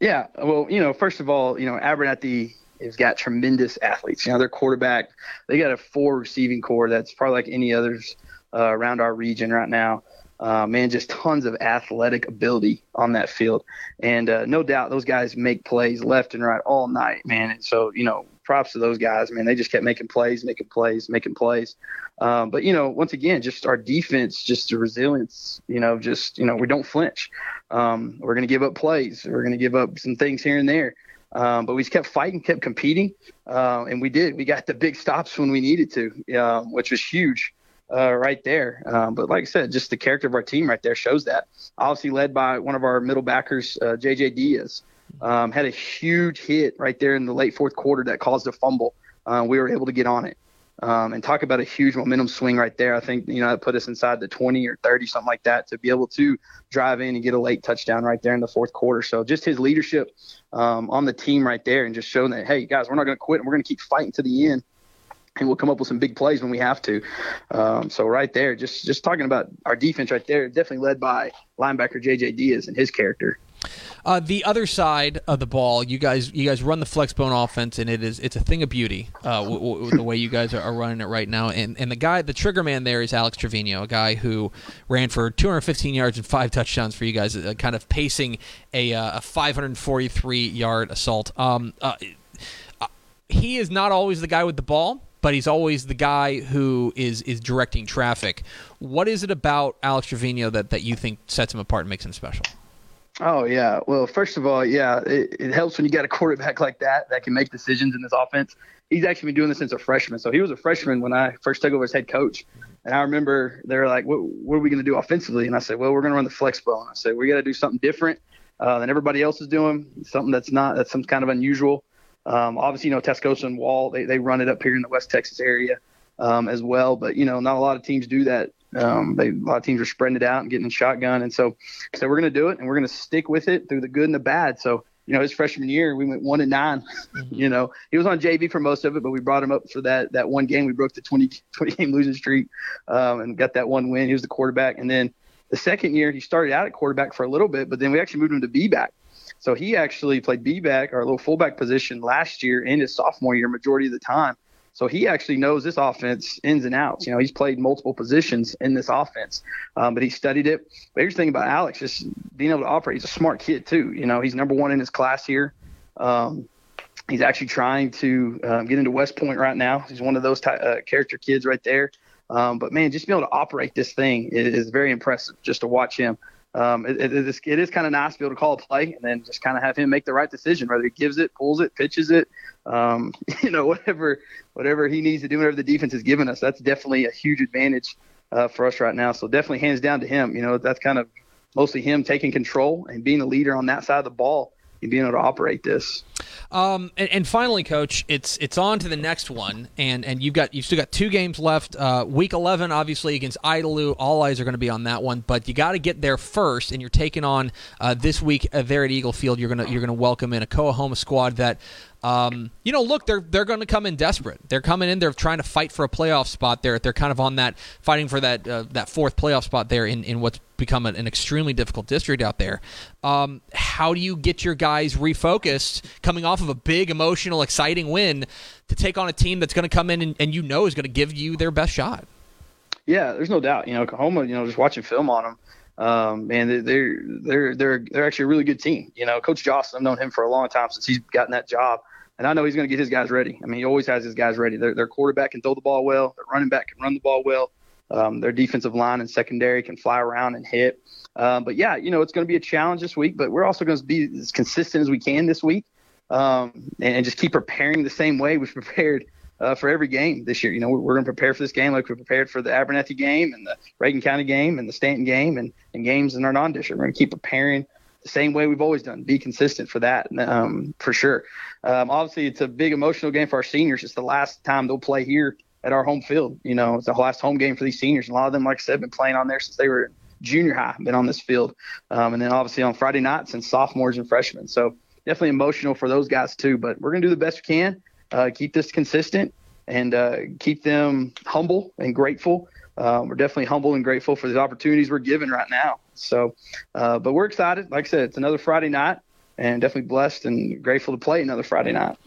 Yeah, well, you know, first of all, you know, Abernathy has got tremendous athletes. You know, their quarterback, they got a four receiving core that's probably like any others uh, around our region right now. Uh, man, just tons of athletic ability on that field. And uh, no doubt those guys make plays left and right all night, man. And so, you know, props to those guys, man. They just kept making plays, making plays, making plays. Um, but, you know, once again, just our defense, just the resilience, you know, just, you know, we don't flinch. Um, we're going to give up plays. We're going to give up some things here and there. Um, but we just kept fighting, kept competing. Uh, and we did. We got the big stops when we needed to, uh, which was huge. Uh, right there. Um, but like I said, just the character of our team right there shows that. Obviously led by one of our middle backers, uh, J J Diaz, um, had a huge hit right there in the late fourth quarter that caused a fumble. Uh, we were able to get on it. Um, and talk about a huge momentum swing right there. I think, you know, it put us inside the twenty or thirty, something like that, to be able to drive in and get a late touchdown right there in the fourth quarter. So just his leadership um, on the team right there, and just showing that, hey, guys, we're not going to quit, and we're going to keep fighting to the end, and we'll come up with some big plays when we have to. Um, so right there, just just talking about our defense right there, definitely led by linebacker J J Diaz and his character. Uh, the other side of the ball, you guys, you guys run the flexbone offense, and it is it's a thing of beauty uh, w- w- the way you guys are, are running it right now. And and the guy, the trigger man there is Alex Trevino, a guy who ran for two hundred fifteen yards and five touchdowns for you guys, uh, kind of pacing a uh, a five hundred forty-three yard assault. Um, uh, uh, he is not always the guy with the ball, but he's always the guy who is is directing traffic. What is it about Alex Trevino that that you think sets him apart and makes him special? Oh, yeah. Well, first of all, yeah, it, it helps when you got a quarterback like that that can make decisions in this offense. He's actually been doing this since a freshman. So he was a freshman when I first took over as head coach. And I remember they were like, what, what are we going to do offensively? And I said, well, we're going to run the flexbone. I said, we got to do something different uh, than everybody else is doing, something that's not, that's some kind of unusual. Um, obviously, you know, Tascosa and Wall, they, they run it up here in the West Texas area um, as well. But, you know, not a lot of teams do that. Um, they, a lot of teams are spreading it out and getting in shotgun. And so, so we're going to do it, and we're going to stick with it through the good and the bad. So, you know, his freshman year, we went one and nine, you know, he was on J V for most of it, but we brought him up for that, that one game. We broke the twenty, twenty game losing streak, um, and got that one win. He was the quarterback. And then the second year he started out at quarterback for a little bit, but then we actually moved him to B back. So he actually played B back, our little fullback position, last year and his sophomore year, majority of the time. So he actually knows this offense ins and outs. You know, he's played multiple positions in this offense, um, but he studied it. But here's the thing about Alex, just being able to operate. He's a smart kid too. You know, he's number one in his class here. Um, he's actually trying to um, get into West Point right now. He's one of those ty- uh, character kids right there. Um, but man, just being able to operate this thing is, is very impressive just to watch him. Um, it, it, it is, it is kind of nice to be able to call a play and then just kind of have him make the right decision, whether he gives it, pulls it, pitches it, um, you know, whatever, whatever he needs to do, whatever the defense is giving us. That's definitely a huge advantage uh, for us right now. So definitely hands down to him. You know, that's kind of mostly him taking control and being a leader on that side of the ball and being able to operate this. Um, and, and finally, Coach, it's it's on to the next one, and and you've got you've still got two games left. Uh, week eleven, obviously, against Idaloo, all eyes are going to be on that one. But you got to get there first, and you're taking on uh, this week uh, there at Eagle Field. You're gonna you're gonna welcome in a Coahoma squad that. Um, you know, look, they're they're going to come in desperate. They're coming in. They're trying to fight for a playoff spot. They're they're kind of on that fighting for that uh, that fourth playoff spot there in, in what's become an, an extremely difficult district out there. Um, how do you get your guys refocused, coming off of a big, emotional, exciting win, to take on a team that's going to come in and, and you know is going to give you their best shot? Yeah, there's no doubt. You know, Oklahoma. You know, just watching film on them. Um, and they're they're they're they're actually a really good team. You know, Coach Johnson, I've known him for a long time since he's gotten that job. And I know he's going to get his guys ready. I mean, he always has his guys ready. Their, their quarterback can throw the ball well. Their running back can run the ball well. Um, their defensive line and secondary can fly around and hit. Um, but, yeah, you know, it's going to be a challenge this week. But we're also going to be as consistent as we can this week um, and, and just keep preparing the same way we've prepared uh, for every game this year. You know, we're, we're going to prepare for this game like we prepared for the Abernathy game and the Reagan County game and the Stanton game and, and games in our non-district. We're going to keep preparing the same way we've always done, be consistent for that, um, for sure. Um, obviously, it's a big emotional game for our seniors. It's the last time they'll play here at our home field. You know, it's the last home game for these seniors. And a lot of them, like I said, have been playing on there since they were junior high, been on this field. Um, and then obviously on Friday nights and sophomores and freshmen. So definitely emotional for those guys too. But we're going to do the best we can, uh, keep this consistent and uh, keep them humble and grateful. Um, we're definitely humble and grateful for the opportunities we're given right now. So, uh, but we're excited. Like I said, it's another Friday night, and definitely blessed and grateful to play another Friday night.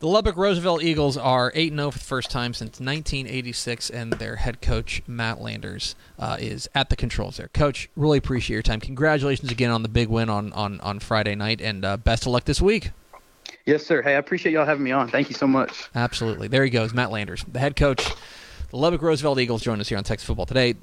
The Lubbock Roosevelt Eagles are eight and oh for the first time since nineteen eighty-six, and their head coach, Matt Landers, uh, is at the controls there. Coach, really appreciate your time. Congratulations again on the big win on, on, on Friday night, and uh, best of luck this week. Yes, sir. Hey, I appreciate y'all having me on. Thank you so much. Absolutely. There he goes, Matt Landers, the head coach. The Lubbock Roosevelt Eagles join us here on Texas Football Today.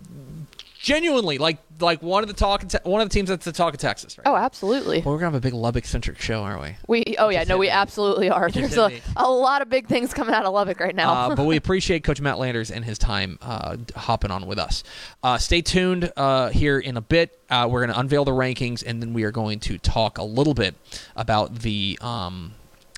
Genuinely, like like one of the talk, one of the teams that's the talk of Texas, right? Oh, absolutely. Well, we're gonna have a big Lubbock-centric show, aren't we? We oh yeah, no, we absolutely are. There's a, a lot of big things coming out of Lubbock right now. uh, but we appreciate Coach Matt Landers and his time uh, hopping on with us. Uh, stay tuned uh, here in a bit. Uh, we're gonna unveil the rankings, and then we are going to talk a little bit about the um,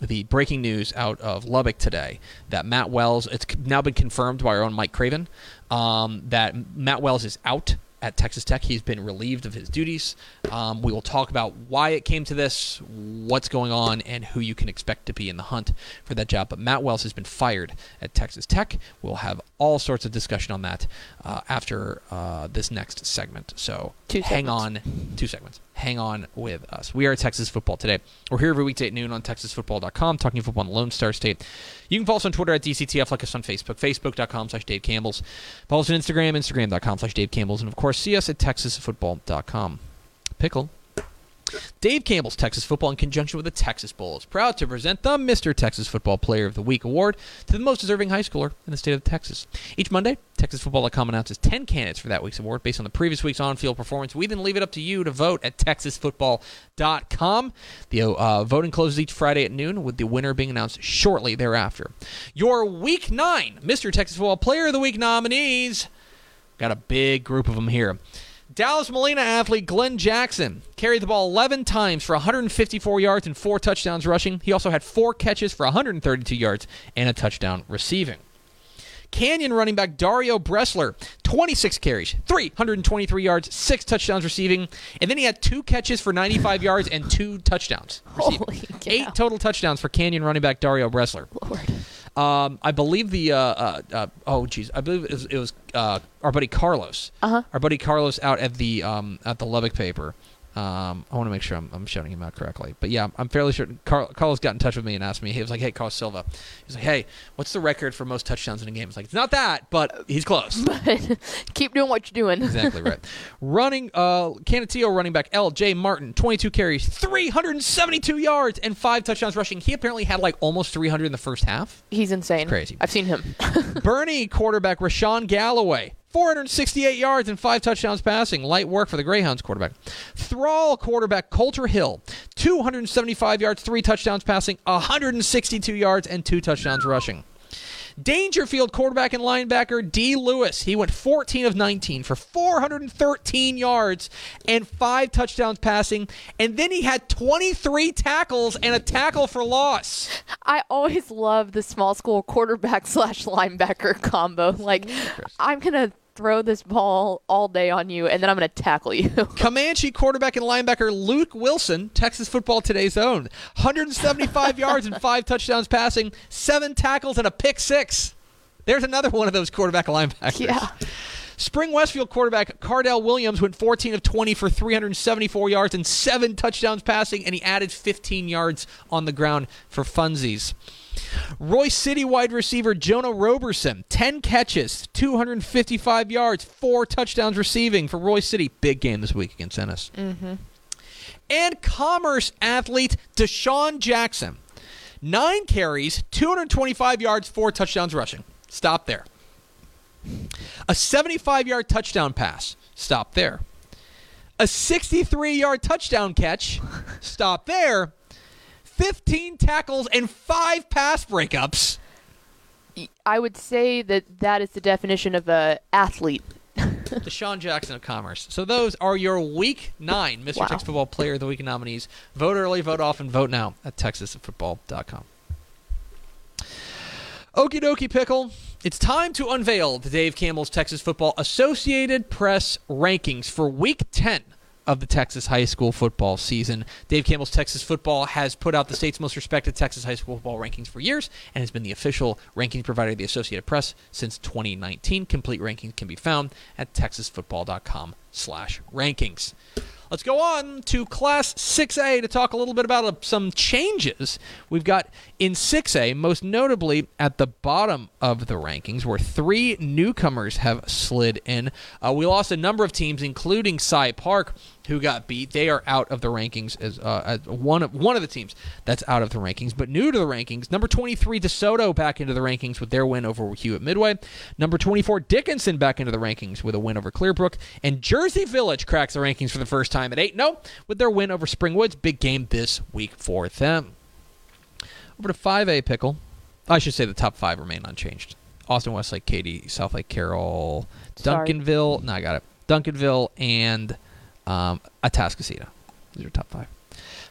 the breaking news out of Lubbock today that Matt Wells, it's now been confirmed by our own Mike Craven, um, that Matt Wells is out at Texas Tech. He's been relieved of his duties. Um, we will talk about why it came to this, what's going on, and who you can expect to be in the hunt for that job. But Matt Wells has been fired at Texas Tech. We'll have all sorts of discussion on that uh, after uh, this next segment. So two hang segments. on. Two segments. Hang on with us. We are Texas Football Today. We're here every weekday at noon on Texas Football dot com, talking football in Lone Star State. You can follow us on Twitter at D C T F, like us on Facebook, Facebook.com slash Dave Campbell's. Follow us on Instagram, Instagram.com slash Dave Campbell's. And, of course, see us at Texas Football dot com. Pickle. Dave Campbell's Texas Football, in conjunction with the Texas Bowl, is proud to present the Mister Texas Football Player of the Week Award to the most deserving high schooler in the state of Texas. Each Monday, Texas Football dot com announces ten candidates for that week's award based on the previous week's on-field performance. We then leave it up to you to vote at Texas Football dot com. The uh, voting closes each Friday at noon, with the winner being announced shortly thereafter. Your Week nine Mister Texas Football Player of the Week nominees. Got a big group of them here. Dallas Molina athlete Glenn Jackson carried the ball eleven times for one hundred fifty-four yards and four touchdowns rushing. He also had four catches for one hundred thirty-two yards and a touchdown receiving. Canyon running back Dario Bressler, twenty-six carries, three hundred twenty-three yards, six touchdowns receiving, and then he had two catches for ninety-five yards and two touchdowns receiving. Holy cow. Eight total touchdowns for Canyon running back Dario Bressler. Lord. Um, I believe the uh, uh, uh, oh geez, I believe it was, it was uh, our buddy Carlos, uh-huh. our buddy Carlos out at the um, at the Lubbock paper. Um, I want to make sure I'm, I'm shouting him out correctly, but yeah, I'm fairly sure Car- Carlos got in touch with me and asked me. He was like, "Hey, Carlos Silva," he's like, "Hey, what's the record for most touchdowns in a game?" It's like, it's not that, but he's close. But keep doing what you're doing. Exactly right. Running, uh, Canetillo running back L J Martin, twenty-two carries, three hundred seventy-two yards, and five touchdowns rushing. He apparently had like almost three hundred in the first half. He's insane. It's crazy. I've seen him. Bernie quarterback Rashawn Galloway, four hundred sixty-eight yards and five touchdowns passing. Light work for the Greyhounds quarterback. Thrall quarterback Coulter Hill, two hundred seventy-five yards, three touchdowns passing, one hundred sixty-two yards, and two touchdowns rushing. Dangerfield quarterback and linebacker D. Lewis. He went fourteen of nineteen for four hundred thirteen yards and five touchdowns passing. And then he had twenty-three tackles and a tackle for loss. I always love the small school quarterback slash linebacker combo. Like, I'm going to throw this ball all day on you, and then I'm going to tackle you. Comanche quarterback and linebacker Luke Wilson, Texas Football Today's own, one hundred seventy-five yards and five touchdowns passing, seven tackles and a pick six. There's another one of those quarterback linebackers. Yeah. Spring Westfield quarterback Cardell Williams went fourteen of twenty for three hundred seventy-four yards and seven touchdowns passing, and he added fifteen yards on the ground for funsies. Royce City wide receiver Jonah Roberson, ten catches, two hundred fifty-five yards, four touchdowns receiving for Royce City. Big game this week against Ennis. Mm-hmm. And Commerce athlete Deshaun Jackson, nine carries, two hundred twenty-five yards, four touchdowns rushing. Stop there. A seventy-five-yard touchdown pass. Stop there. A sixty-three-yard touchdown catch. Stop there. fifteen tackles and five pass breakups. I would say that that is the definition of a athlete. Deshaun Jackson of Commerce. So those are your Week nine Mister Wow. Texas Football Player of the Week nominees. Vote early, vote often, vote now at Texas Football dot com. Okie dokie, Pickle. It's time to unveil the Dave Campbell's Texas Football Associated Press rankings for Week ten of the Texas high school football season. Dave Campbell's Texas Football has put out the state's most respected Texas high school football rankings for years and has been the official ranking provider of the Associated Press since twenty nineteen. Complete rankings can be found at texasfootball.com slash rankings. Let's go on to Class six A to talk a little bit about uh, some changes we've got in six A, most notably at the bottom of the rankings, where three newcomers have slid in. Uh, we lost a number of teams, including Cy Park, who got beat. They are out of the rankings as, uh, as one of one of the teams that's out of the rankings, but new to the rankings. Number twenty-three, DeSoto, back into the rankings with their win over Hewitt Midway. Number twenty-four, Dickinson, back into the rankings with a win over Clearbrook. And Jersey Village cracks the rankings for the first time at eight and oh with their win over Springwoods. Big game this week for them. Over to five A, Pickle. I should say the top five remain unchanged. Austin Westlake, Katy, Southlake Carroll, Duncanville. Sorry. No, I got it. Duncanville and... Um, Atascocita. These are top five.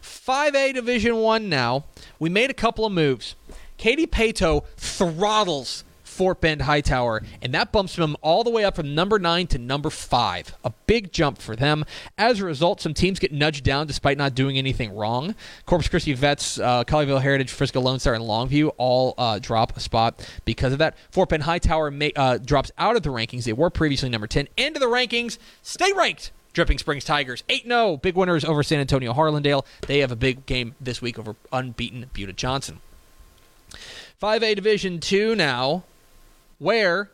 five A Division I now. We made a couple of moves. Katy Paetow throttles Fort Bend Hightower, and that bumps them all the way up from number nine to number five. A big jump for them. As a result, some teams get nudged down despite not doing anything wrong. Corpus Christi Vets, uh, Colleyville Heritage, Frisco Lone Star, and Longview all uh, drop a spot because of that. Fort Bend Hightower may, uh, drops out of the rankings. They were previously number ten. Into the rankings, stay ranked. Dripping Springs Tigers, eight and oh. Big winners over San Antonio Harlandale. They have a big game this week over unbeaten Buda Johnson. five A Division two now, where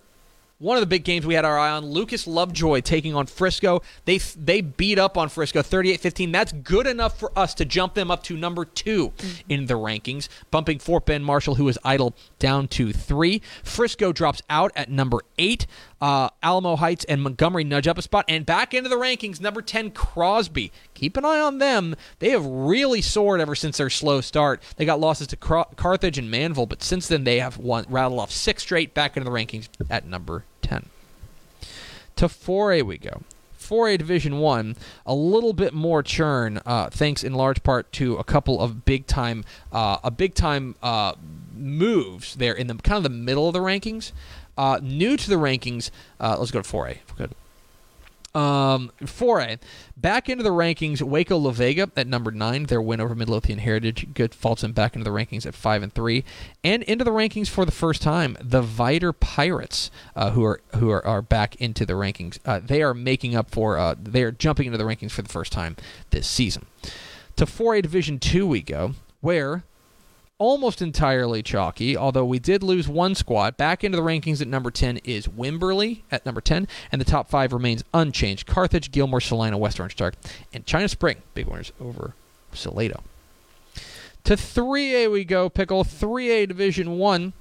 one of the big games we had our eye on, Lucas Lovejoy taking on Frisco. They they beat up on Frisco thirty-eight fifteen. That's good enough for us to jump them up to number two in the rankings, bumping Fort Bend Marshall, who is idle, down to three. Frisco drops out at number eight. Uh, Alamo Heights and Montgomery nudge up a spot. And back into the rankings, number ten, Crosby. Keep an eye on them. They have really soared ever since their slow start. They got losses to Car- Carthage and Manville, but since then they have won, rattled off six straight, back into the rankings at number ten. To four A we go. four A Division One, a little bit more churn, uh, thanks in large part to a couple of big time, uh, a big time uh, moves there in the kind of the middle of the rankings. Uh, new to the rankings, uh, let's go to four A. Good. Um, four A, back into the rankings, Waco La Vega at number nine. Their win over Midlothian Heritage good faults them back into the rankings at five and three, and into the rankings for the first time, the Viter Pirates, uh, who are who are, are back into the rankings. Uh, they are making up for uh, they are jumping into the rankings for the first time this season. To four A Division two we go, where almost entirely chalky, although we did lose one squad. Back into the rankings at number ten is Wimberley at number ten, and the top five remains unchanged. Carthage, Gilmore, Salina, West Orange Stark, and China Spring, big winners over Salado. To three A we go, Pickle, three A Division one,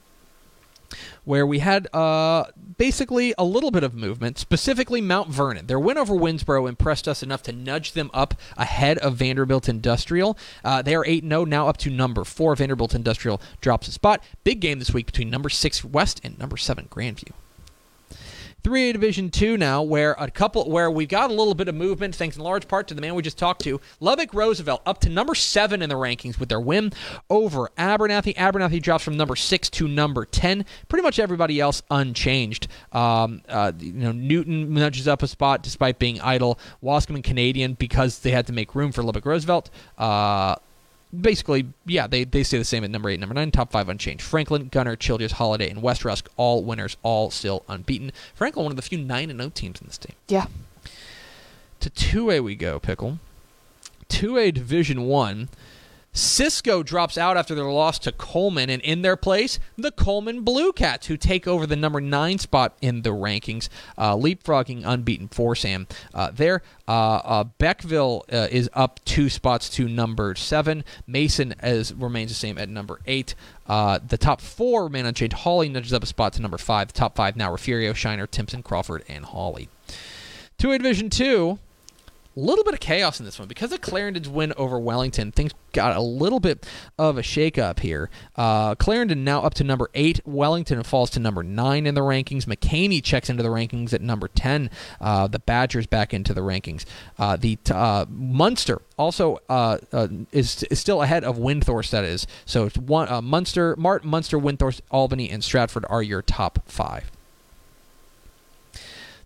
where we had uh, basically a little bit of movement, specifically Mount Vernon. Their win over Winsboro impressed us enough to nudge them up ahead of Vanderbilt Industrial. Uh, they are eight and oh, now up to number four. Vanderbilt Industrial drops a spot. Big game this week between number six West and number seven Grandview. three A Division two now, where a couple, where we got a little bit of movement, thanks in large part to the man we just talked to, Lubbock Roosevelt, up to number seven in the rankings with their win over Abernathy. Abernathy drops from number six to number ten. Pretty much everybody else unchanged. Um, uh, you know, Newton nudges up a spot despite being idle. Wascom and Canadian, because they had to make room for Lubbock Roosevelt. Uh, Basically, yeah, they, they stay the same at number eight, number nine, top five unchanged. Franklin, Gunner, Childress, Holiday, and West Rusk, all winners, all still unbeaten. Franklin, one of the few nine and oh teams in this team. Yeah. To two A we go, Pickle. two A Division one. Cisco drops out after their loss to Coleman, and in their place, the Coleman Blue Cats, who take over the number nine spot in the rankings, uh, leapfrogging unbeaten for Sam uh, there. Uh, uh, Beckville uh, is up two spots to number seven. Mason as remains the same at number eight. Uh, the top four remain unchanged. Hawley nudges up a spot to number five. The top five now Refugio, Shiner, Timpson, Crawford, and Hawley. two A Division two. A little bit of chaos in this one. Because of Clarendon's win over Wellington, things got a little bit of a shakeup here. Uh, Clarendon now up to number eight. Wellington falls to number nine in the rankings. McCaney checks into the rankings at number ten. Uh, the Badgers back into the rankings. Uh, the uh, Munster also uh, uh, is, is still ahead of Windthorst, that is. So it's one, uh, Munster, Mart, Munster, Windthorst, Albany, and Stratford are your top five.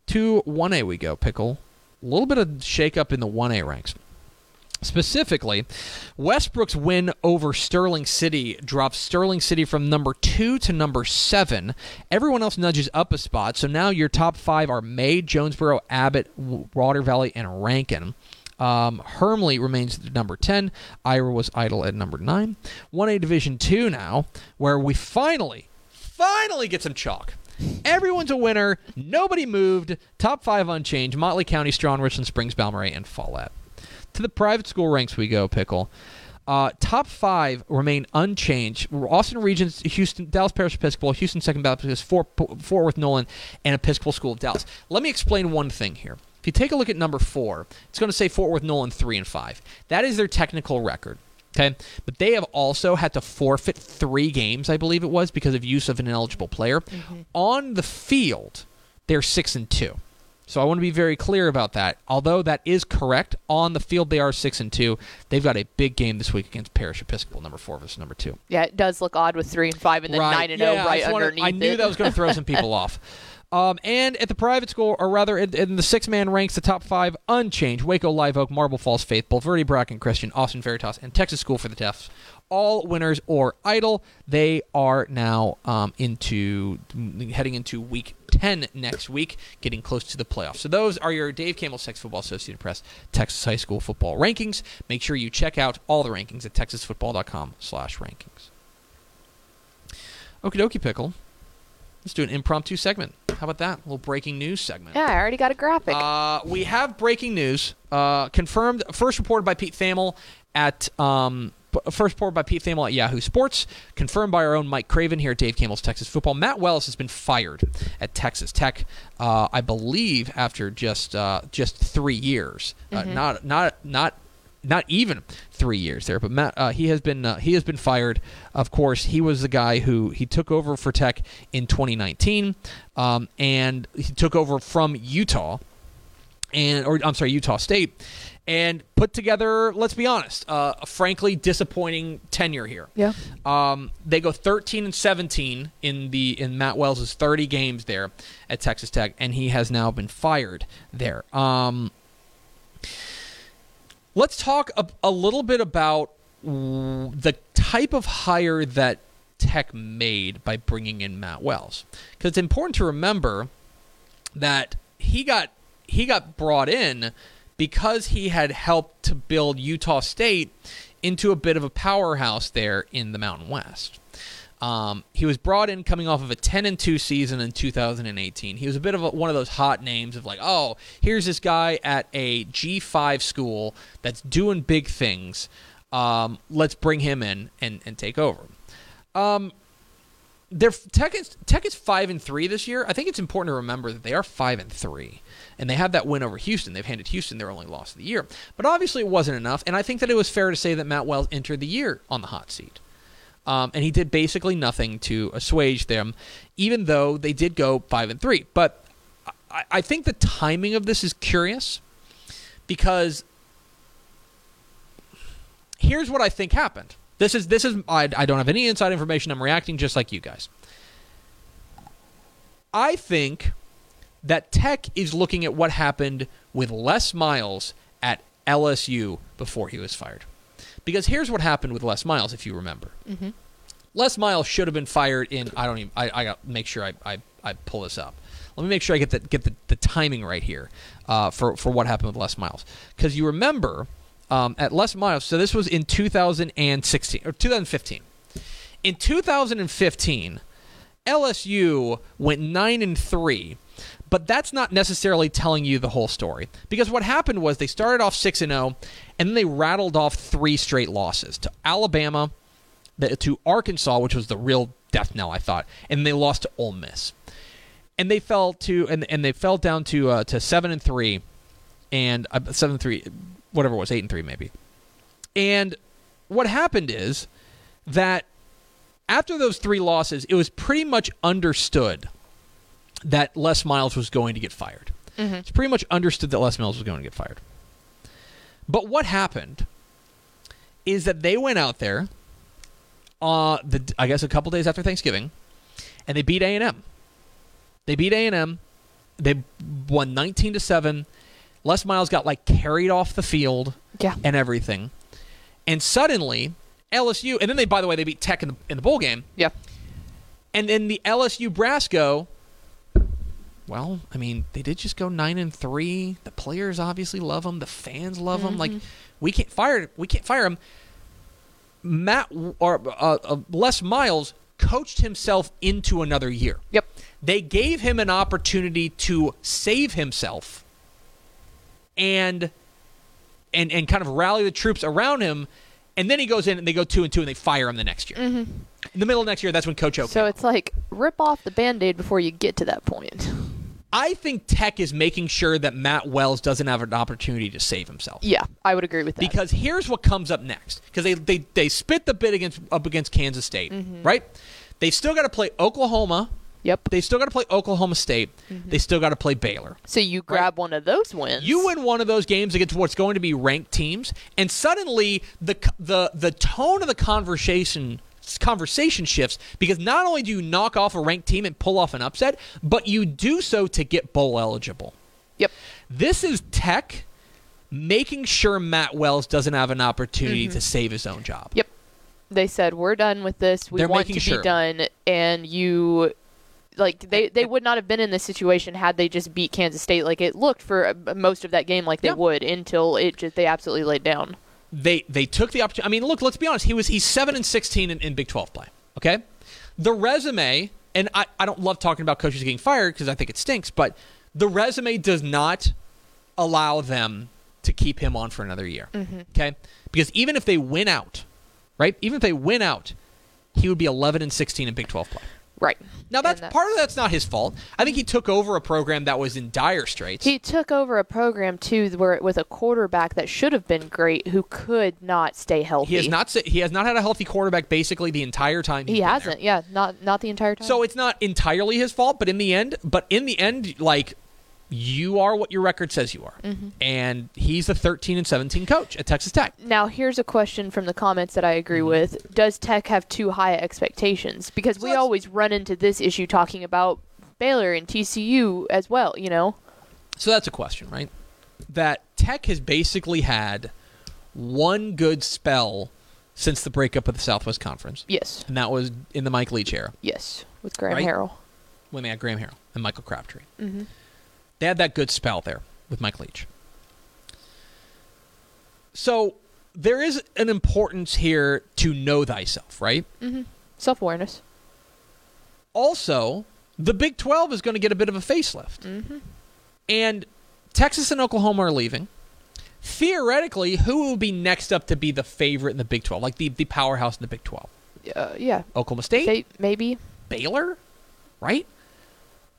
To one A we go, Pickle. A little bit of shakeup in the one A ranks. Specifically, Westbrook's win over Sterling City drops Sterling City from number two to number seven. Everyone else nudges up a spot, so now your top five are May, Jonesboro, Abbott, Water Valley, and Rankin. Um, Hermley remains at number ten. Ira was idle at number nine. one A Division two now, where we finally, finally get some chalk. Everyone's a winner. Nobody moved. Top five unchanged. Motley County, Strawn, Richland Springs, Balmoray, and Follett. To the private school ranks we go, Pickle. Uh, top five remain unchanged. Austin Regents, Houston, Dallas Parish Episcopal, Houston Second Baptist, Fort, Fort Worth Nolan, and Episcopal School of Dallas. Let me explain one thing here. If you take a look at number four, it's going to say Fort Worth Nolan three and five. That is their technical record. Okay, but they have also had to forfeit three games, I believe it was, because of use of an ineligible player. Mm-hmm. On the field, they're six and two. So I want to be very clear about that. Although that is correct, on the field they are six and two. They've got a big game this week against Parish Episcopal, number four versus number two. Yeah, it does look odd with three and five and then right. nine and yeah, zero right I underneath. Wanted, I knew it. That was going to throw some people off. Um, and at the private school, or rather in, in the six-man ranks, the top five unchanged: Waco, Live Oak, Marble Falls, Faithful, Verde, Bracken Christian, Austin Veritas, and Texas School for the Deaf. All winners or idle. They are now um, into heading into week ten next week, getting close to the playoffs. So those are your Dave Campbell's Texas Football, Associated Press, Texas High School Football rankings. Make sure you check out all the rankings at texas football dot com slash rankings. Okie dokie, Pickle. Let's do an impromptu segment. How about that? A little breaking news segment. Yeah, I already got a graphic. Uh, we have breaking news. Uh, confirmed, first reported by Pete Thamel at... Um, First reported by Pete Thamel at Yahoo Sports. Confirmed by our own Mike Craven here at Dave Campbell's Texas Football. Matt Wells has been fired at Texas Tech, uh, I believe, after just uh, just three years. Mm-hmm. Uh, not not not not even three years there. But Matt, uh, he has been uh, he has been fired. Of course, he was the guy who he took over for Tech in twenty nineteen, um, and he took over from Utah, and or I'm sorry, Utah State. And put together, let's be honest, uh, a frankly disappointing tenure here. Yeah. Um, they go thirteen and seventeen in the in Matt Wells' thirty games there at Texas Tech, and he has now been fired there. Um, let's talk a, a little bit about the type of hire that Tech made by bringing in Matt Wells, because it's important to remember that he got he got brought in because he had helped to build Utah State into a bit of a powerhouse there in the Mountain West. Um, he was brought in coming off of a ten and two season in two thousand eighteen. He was a bit of a, one of those hot names of like, oh, here's this guy at a G five school that's doing big things. Um, let's bring him in and, and take over. Um, they're, Tech is, Tech is five and three this year. I think it's important to remember that they are five and three. And they have that win over Houston. They've handed Houston their only loss of the year. But obviously it wasn't enough, and I think that it was fair to say that Matt Wells entered the year on the hot seat. Um, and he did basically nothing to assuage them, even though they did go five and three. But I, I think the timing of this is curious, because here's what I think happened. This is this is I, I don't have any inside information. I'm reacting just like you guys. I think that Tech is looking at what happened with Les Miles at L S U before he was fired. Because here's what happened with Les Miles, if you remember. Mm-hmm. Les Miles should have been fired in, I don't even, I, I got to make sure I, I, I pull this up. Let me make sure I get the, get the, the timing right here uh, for, for what happened with Les Miles. Because you remember um, at Les Miles, so this was in two thousand sixteen, or two thousand fifteen. In two thousand fifteen, L S U went nine and three. But that's not necessarily telling you the whole story, because what happened was they started off six and oh, and then they rattled off three straight losses to Alabama, to Arkansas, which was the real death knell, I thought, and they lost to Ole Miss. And they fell to and and they fell down to uh, to seven and three, and uh, seven and three, whatever it was, eight and three maybe. And what happened is that after those three losses, it was pretty much understood that Les Miles was going to get fired. Mm-hmm. It's pretty much understood that Les Miles was going to get fired. But what happened is that they went out there, uh, the, I guess a couple days after Thanksgiving, and they beat A and M. They beat A and M. They won nineteen to seven. Les Miles got like carried off the field yeah. and everything. And suddenly, L S U, and then they, by the way, they beat Tech in the, in the bowl game. Yeah. And then the L S U Brasco, well, I mean, they did just go nine and three. The players obviously love him. The fans love mm-hmm. him. Like, we can't fire. We can't fire him. Matt or uh, uh, Les Miles coached himself into another year. Yep. They gave him an opportunity to save himself, and and and kind of rally the troops around him. And then he goes in and they go two and two and they fire him the next year. Mm-hmm. In the middle of next year, that's when Coach O came. So it's like rip off the Band-Aid before you get to that point. I think Tech is making sure that Matt Wells doesn't have an opportunity to save himself. Yeah, I would agree with that. Because here's what comes up next. Because they, they, they spit the bit against up against Kansas State, mm-hmm. right? They've still got to play Oklahoma Yep. They still got to play Oklahoma State. Mm-hmm. They still got to play Baylor. So you grab right? one of those wins. You win one of those games against what's going to be ranked teams, and suddenly the the the tone of the conversation conversation shifts, because not only do you knock off a ranked team and pull off an upset, but you do so to get bowl eligible. Yep. This is Tech making sure Matt Wells doesn't have an opportunity mm-hmm. to save his own job. Yep. They said, we're done with this. We They're want to be sure. done. And you, like, they, they would not have been in this situation had they just beat Kansas State. Like, it looked for most of that game like they yep. would until it just, they absolutely laid down. They they took the opportunity. I mean, look, let's be honest. He was He's seven and sixteen in, in Big twelve play. Okay? The resume, and I, I don't love talking about coaches getting fired because I think it stinks, but the resume does not allow them to keep him on for another year. Mm-hmm. Okay? Because even if they win out, right? Even if they win out, he would be eleven and sixteen in Big twelve play. Right. Now, that's, that's part of that's not his fault. I think he took over a program that was in dire straits. He took over a program, too, where it was a quarterback that should have been great who could not stay healthy. He has not He has not had a healthy quarterback basically the entire time. He hasn't, there. yeah. Not not the entire time. So it's not entirely his fault, but in the end, but in the end, like, you are what your record says you are. Mm-hmm. And he's the thirteen and seventeen coach at Texas Tech. Now, here's a question from the comments that I agree mm-hmm. with. Does Tech have too high expectations? Because so we always run into this issue talking about Baylor and T C U as well, you know? So that's a question, right? That Tech has basically had one good spell since the breakup of the Southwest Conference. Yes. And that was in the Mike Leach era. Yes, with Graham right? Harrell. When they had Graham Harrell and Michael Crabtree. Mm-hmm. They had that good spell there with Mike Leach. So there is an importance here to know thyself, right? Mm-hmm. Self-awareness. Also, the Big twelve is going to get a bit of a facelift. Mm-hmm. And Texas and Oklahoma are leaving. Theoretically, who will be next up to be the favorite in the Big twelve? Like the, the powerhouse in the Big twelve? Uh, yeah. Oklahoma State? State, maybe. Baylor? Right?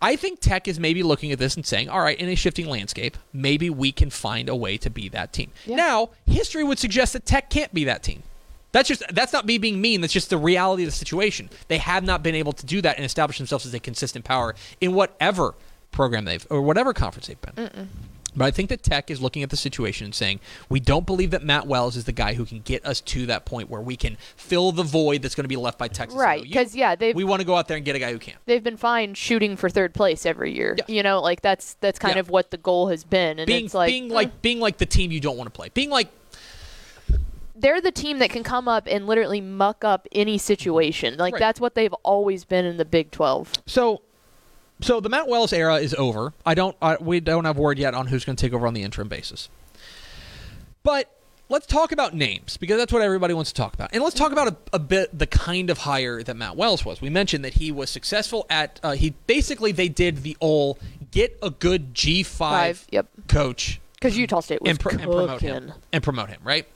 I think Tech is maybe looking at this and saying, all right, in a shifting landscape, maybe we can find a way to be that team. Yeah. Now, history would suggest that Tech can't be that team. That's just that's not me being mean. That's just the reality of the situation. They have not been able to do that and establish themselves as a consistent power in whatever program they've or whatever conference they've been. Mm-mm. But I think that Tech is looking at the situation and saying, we don't believe that Matt Wells is the guy who can get us to that point where we can fill the void that's going to be left by Texas. Right, because, yeah, they've, we want to go out there and get a guy who can. They've been fine shooting for third place every year. Yeah. You know, like, that's that's kind yeah. of what the goal has been. And being, it's like, being, like, mm. being like the team you don't want to play. Being like... They're the team that can come up and literally muck up any situation. Like, right. that's what they've always been in the Big twelve. So... So the Matt Wells era is over. I don't. I, we don't have word yet on who's going to take over on the interim basis. But let's talk about names, because that's what everybody wants to talk about. And let's talk about a, a bit the kind of hire that Matt Wells was. We mentioned that he was successful at. Uh, he basically they did the old get a good G five Five, yep. coach, because Utah State was and, pro- and promote him and promote him right.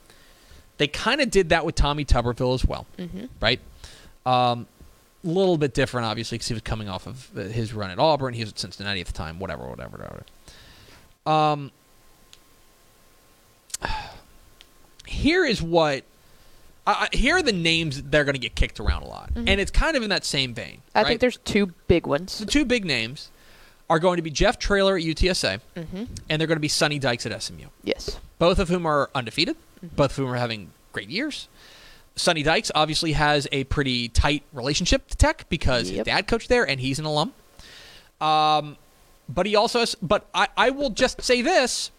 They kind of did that with Tommy Tuberville as well, mm-hmm. right? Um, A little bit different, obviously, because he was coming off of his run at Auburn. He was at Cincinnati at the time. Whatever, whatever, whatever. Um, here is what. Uh, here are the names that are going to get kicked around a lot, mm-hmm. and it's kind of in that same vein. I right? think there's two big ones. The two big names are going to be Jeff Traylor at U T S A, mm-hmm. and they're going to be Sonny Dykes at S M U. Yes, both of whom are undefeated. Mm-hmm. Both of whom are having great years. Sonny Dykes obviously has a pretty tight relationship to Tech because yep. his dad coached there and he's an alum. Um, but he also has, but I, I will just say this.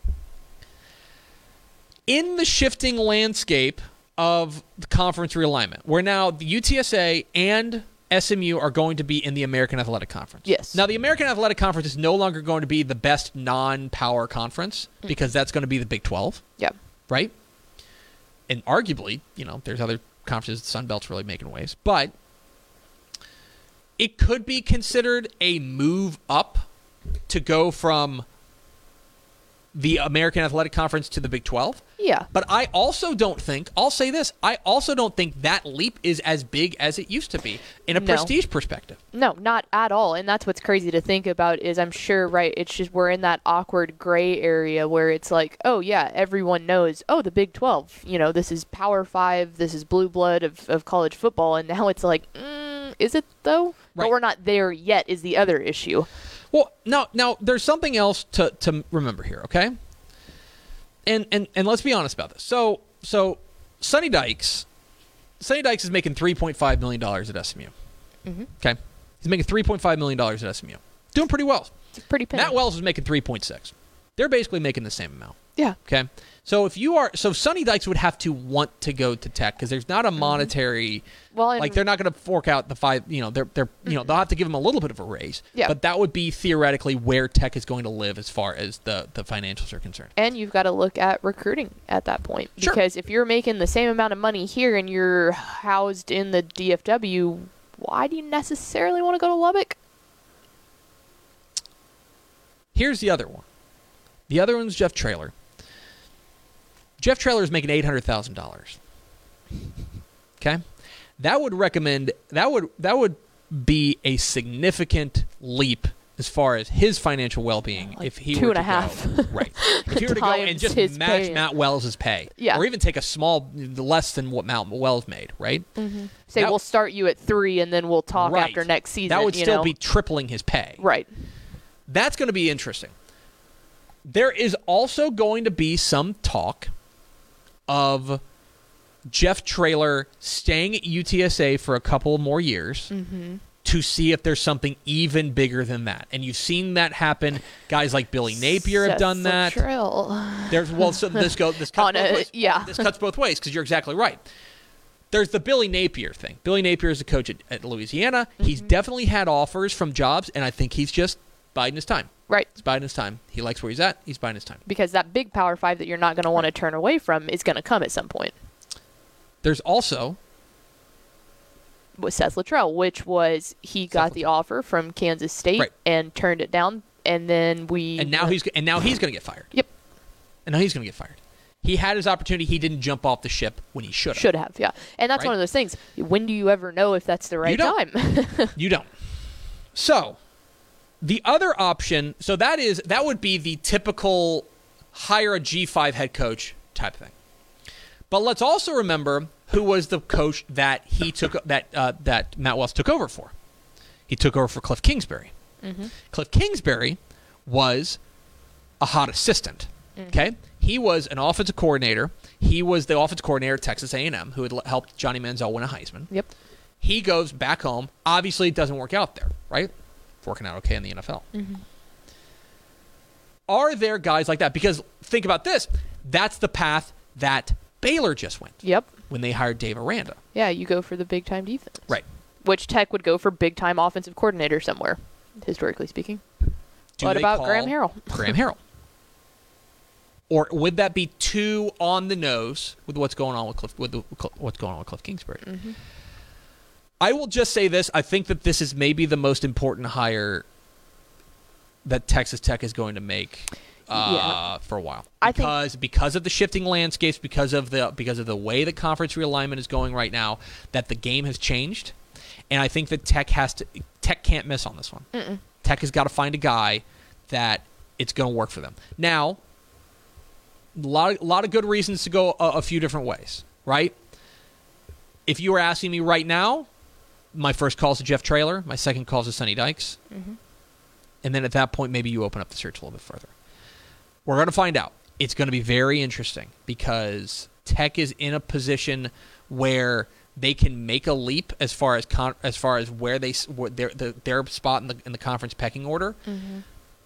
In the shifting landscape of the conference realignment, where now the U T S A and S M U are going to be in the American Athletic Conference. Yes. Now, the American Athletic Conference is no longer going to be the best non-power conference mm. because that's going to be the Big twelve. Yep. Right? And arguably, you know, there's other conferences, the Sun Belt's really making waves. But it could be considered a move up to go from the American Athletic Conference to the Big twelve. Yeah. But I also don't think, I'll say this, I also don't think that leap is as big as it used to be in a no. prestige perspective. No, not at all. And that's what's crazy to think about is I'm sure, right, it's just we're in that awkward gray area where it's like, oh, yeah, everyone knows, oh, the Big twelve, you know, this is Power five, this is blue blood of, of college football. And now it's like, mm, is it though? Right. But we're not there yet is the other issue. Well, now, now there's something else to, to remember here, okay? And, and and let's be honest about this. So so Sonny Dykes, Sonny Dykes is making three point five million dollars at S M U. Mm-hmm. Okay? He's making three point five million dollars at S M U. Doing pretty well. It's pretty penny. Matt Wells is making three point six. They're basically making the same amount. Yeah. Okay? So if you are – so Sonny Dykes would have to want to go to Tech because there's not a monetary mm-hmm. – well, like they're not going to fork out the five – you know, they're they're mm-hmm. you know, they'll have to give them a little bit of a raise. Yeah. But that would be theoretically where Tech is going to live as far as the, the financials are concerned. And you've got to look at recruiting at that point. Sure. Because if you're making the same amount of money here and you're housed in the D F W, why do you necessarily want to go to Lubbock? Here's the other one. The other one's Jeff Traylor. Jeff Traylor is making eight hundred thousand dollars. Okay? That would recommend that would that would be a significant leap as far as his financial well-being like if he two were and to a half. Go, right. If he were to go and just match pay. Matt Wells' pay. Yeah. Or even take a small less than what Matt Wells made, right? Mm-hmm. Say that, we'll start you at three and then we'll talk right. after next season. That would you still know? be tripling his pay. Right. That's going to be interesting. There is also going to be some talk of Jeff Traylor staying at U T S A for a couple more years mm-hmm. to see if there's something even bigger than that. And you've seen that happen. Guys like Billy Napier Seth have done that. There's well, so this go this cuts both a, ways. Yeah. This cuts both ways because you're exactly right. There's the Billy Napier thing. Billy Napier is a coach at, at Louisiana. Mm-hmm. He's definitely had offers from jobs, and I think he's just biding his time. Right. He's biding his time. He likes where he's at. He's biding his time. Because that big Power Five that you're not going to want right. to turn away from is going to come at some point. There's also... with Seth Luttrell, which was he Seth got Luttrell. the offer from Kansas State right. and turned it down, and then we... And now he's and now he's going to get fired. Yep. And now he's going to get fired. He had his opportunity. He didn't jump off the ship when he should have. Should have, yeah. And that's right? one of those things. When do you ever know if that's the right you don't. time? You don't. So... the other option, so that is that would be the typical hire a G five head coach type thing. But let's also remember who was the coach that he took that uh, that Matt Wells took over for. He took over for Cliff Kingsbury. Mm-hmm. Cliff Kingsbury was a hot assistant. Mm-hmm. Okay, he was an offensive coordinator. He was the offensive coordinator at Texas A and M, who had helped Johnny Manziel win a Heisman. Yep. He goes back home. Obviously, it doesn't work out there, right? Working out okay in the N F L. Mm-hmm. Are there guys like that? Because think about this. That's the path that Baylor just went. Yep. When they hired Dave Aranda. Yeah, you go for the big-time defense. Right. Which Tech would go for big-time offensive coordinator somewhere, historically speaking. Do what about Graham Harrell? Graham Harrell. Or would that be too on the nose with what's going on with Cliff, with the, what's going on with Cliff Kingsbury? Mm-hmm. I will just say this. I think that this is maybe the most important hire that Texas Tech is going to make uh, yeah. for a while. Because I think- because of the shifting landscapes, because of the because of the way that conference realignment is going right now, that the game has changed. And I think that Tech has to Tech can't miss on this one. Mm-mm. Tech has got to find a guy that it's going to work for them. Now, a lot of, a lot of good reasons to go a, a few different ways, right? If you were asking me right now, my first call is to Jeff Traylor. My second call is to Sonny Dykes. Mm-hmm. And then at that point, maybe you open up the search a little bit further. We're going to find out. It's going to be very interesting because Tech is in a position where they can make a leap as far as con- as far as where they where their, the, their spot in the in the conference pecking order. Mm-hmm.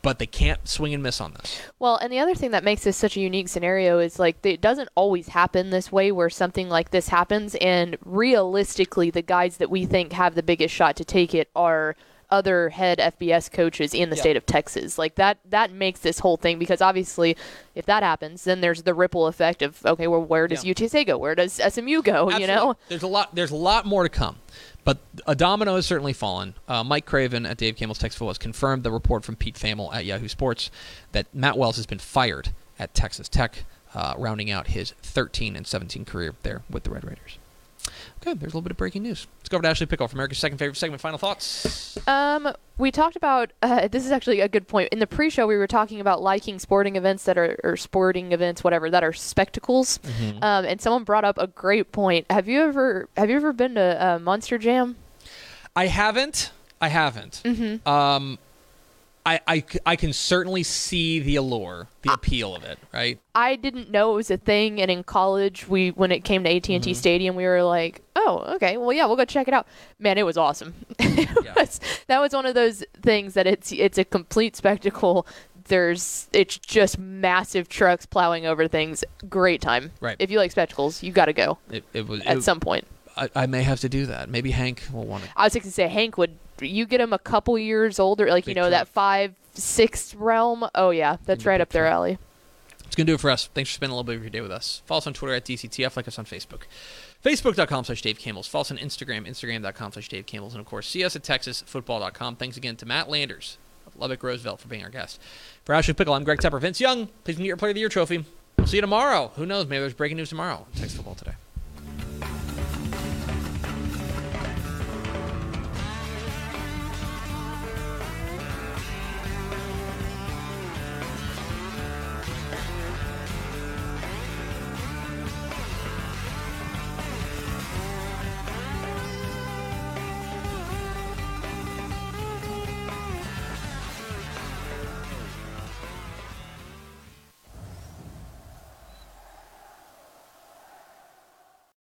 But they can't swing and miss on this. Well, and the other thing that makes this such a unique scenario is like it doesn't always happen this way where something like this happens. And realistically, the guys that we think have the biggest shot to take it are other head F B S coaches in the yeah. state of Texas. Like that, that makes this whole thing because obviously if that happens, then there's the ripple effect of, okay, well, where does yeah. U T S A go? Where does S M U go? Absolutely. You know, there's a lot, there's a lot more to come. But a domino has certainly fallen. Uh, Mike Craven at Dave Campbell's Texas Football has confirmed the report from Pete Famel at Yahoo Sports that Matt Wells has been fired at Texas Tech, uh, rounding out his thirteen and seventeen career there with the Red Raiders. Okay, there's a little bit of breaking news. Let's go over to Ashley Pickle from America's second favorite segment. Final thoughts? Um, we talked about, uh, this is actually a good point. In the pre-show, we were talking about liking sporting events that are, or sporting events, whatever, that are spectacles. Mm-hmm. Um, and someone brought up a great point. Have you ever, have you ever been to uh, Monster Jam? I haven't. I haven't. Mm-hmm. Um, I, I, I can certainly see the allure, the appeal of it, right? I didn't know it was a thing, and in college, we when it came to A T and T mm-hmm. Stadium, we were like, oh, okay, well, yeah, we'll go check it out. Man, it was awesome. it yeah. was, that was one of those things that it's it's a complete spectacle. There's it's just massive trucks plowing over things. Great time. Right. If you like spectacles, you got to go. It, it was at it, some point. I, I may have to do that. Maybe Hank will want to. I was going to say Hank would. You get him a couple years older, like Big you know truck. That five, six realm. Oh yeah, that's right up their truck. Alley. It's gonna do it for us. Thanks for spending a little bit of your day with us. Follow us on Twitter at D C T F. Like us on Facebook. Facebook.com slash Dave Campbell's. Follow us on Instagram. Instagram.com slash Dave Campbell's. And of course, see us at Texas Football dot com. Thanks again to Matt Landers of Lubbock Roosevelt for being our guest. For Ashley Pickle, I'm Greg Tepper. Vince Young, please meet your Player of the Year trophy. We'll see you tomorrow. Who knows? Maybe there's breaking news tomorrow. Texas Football Today.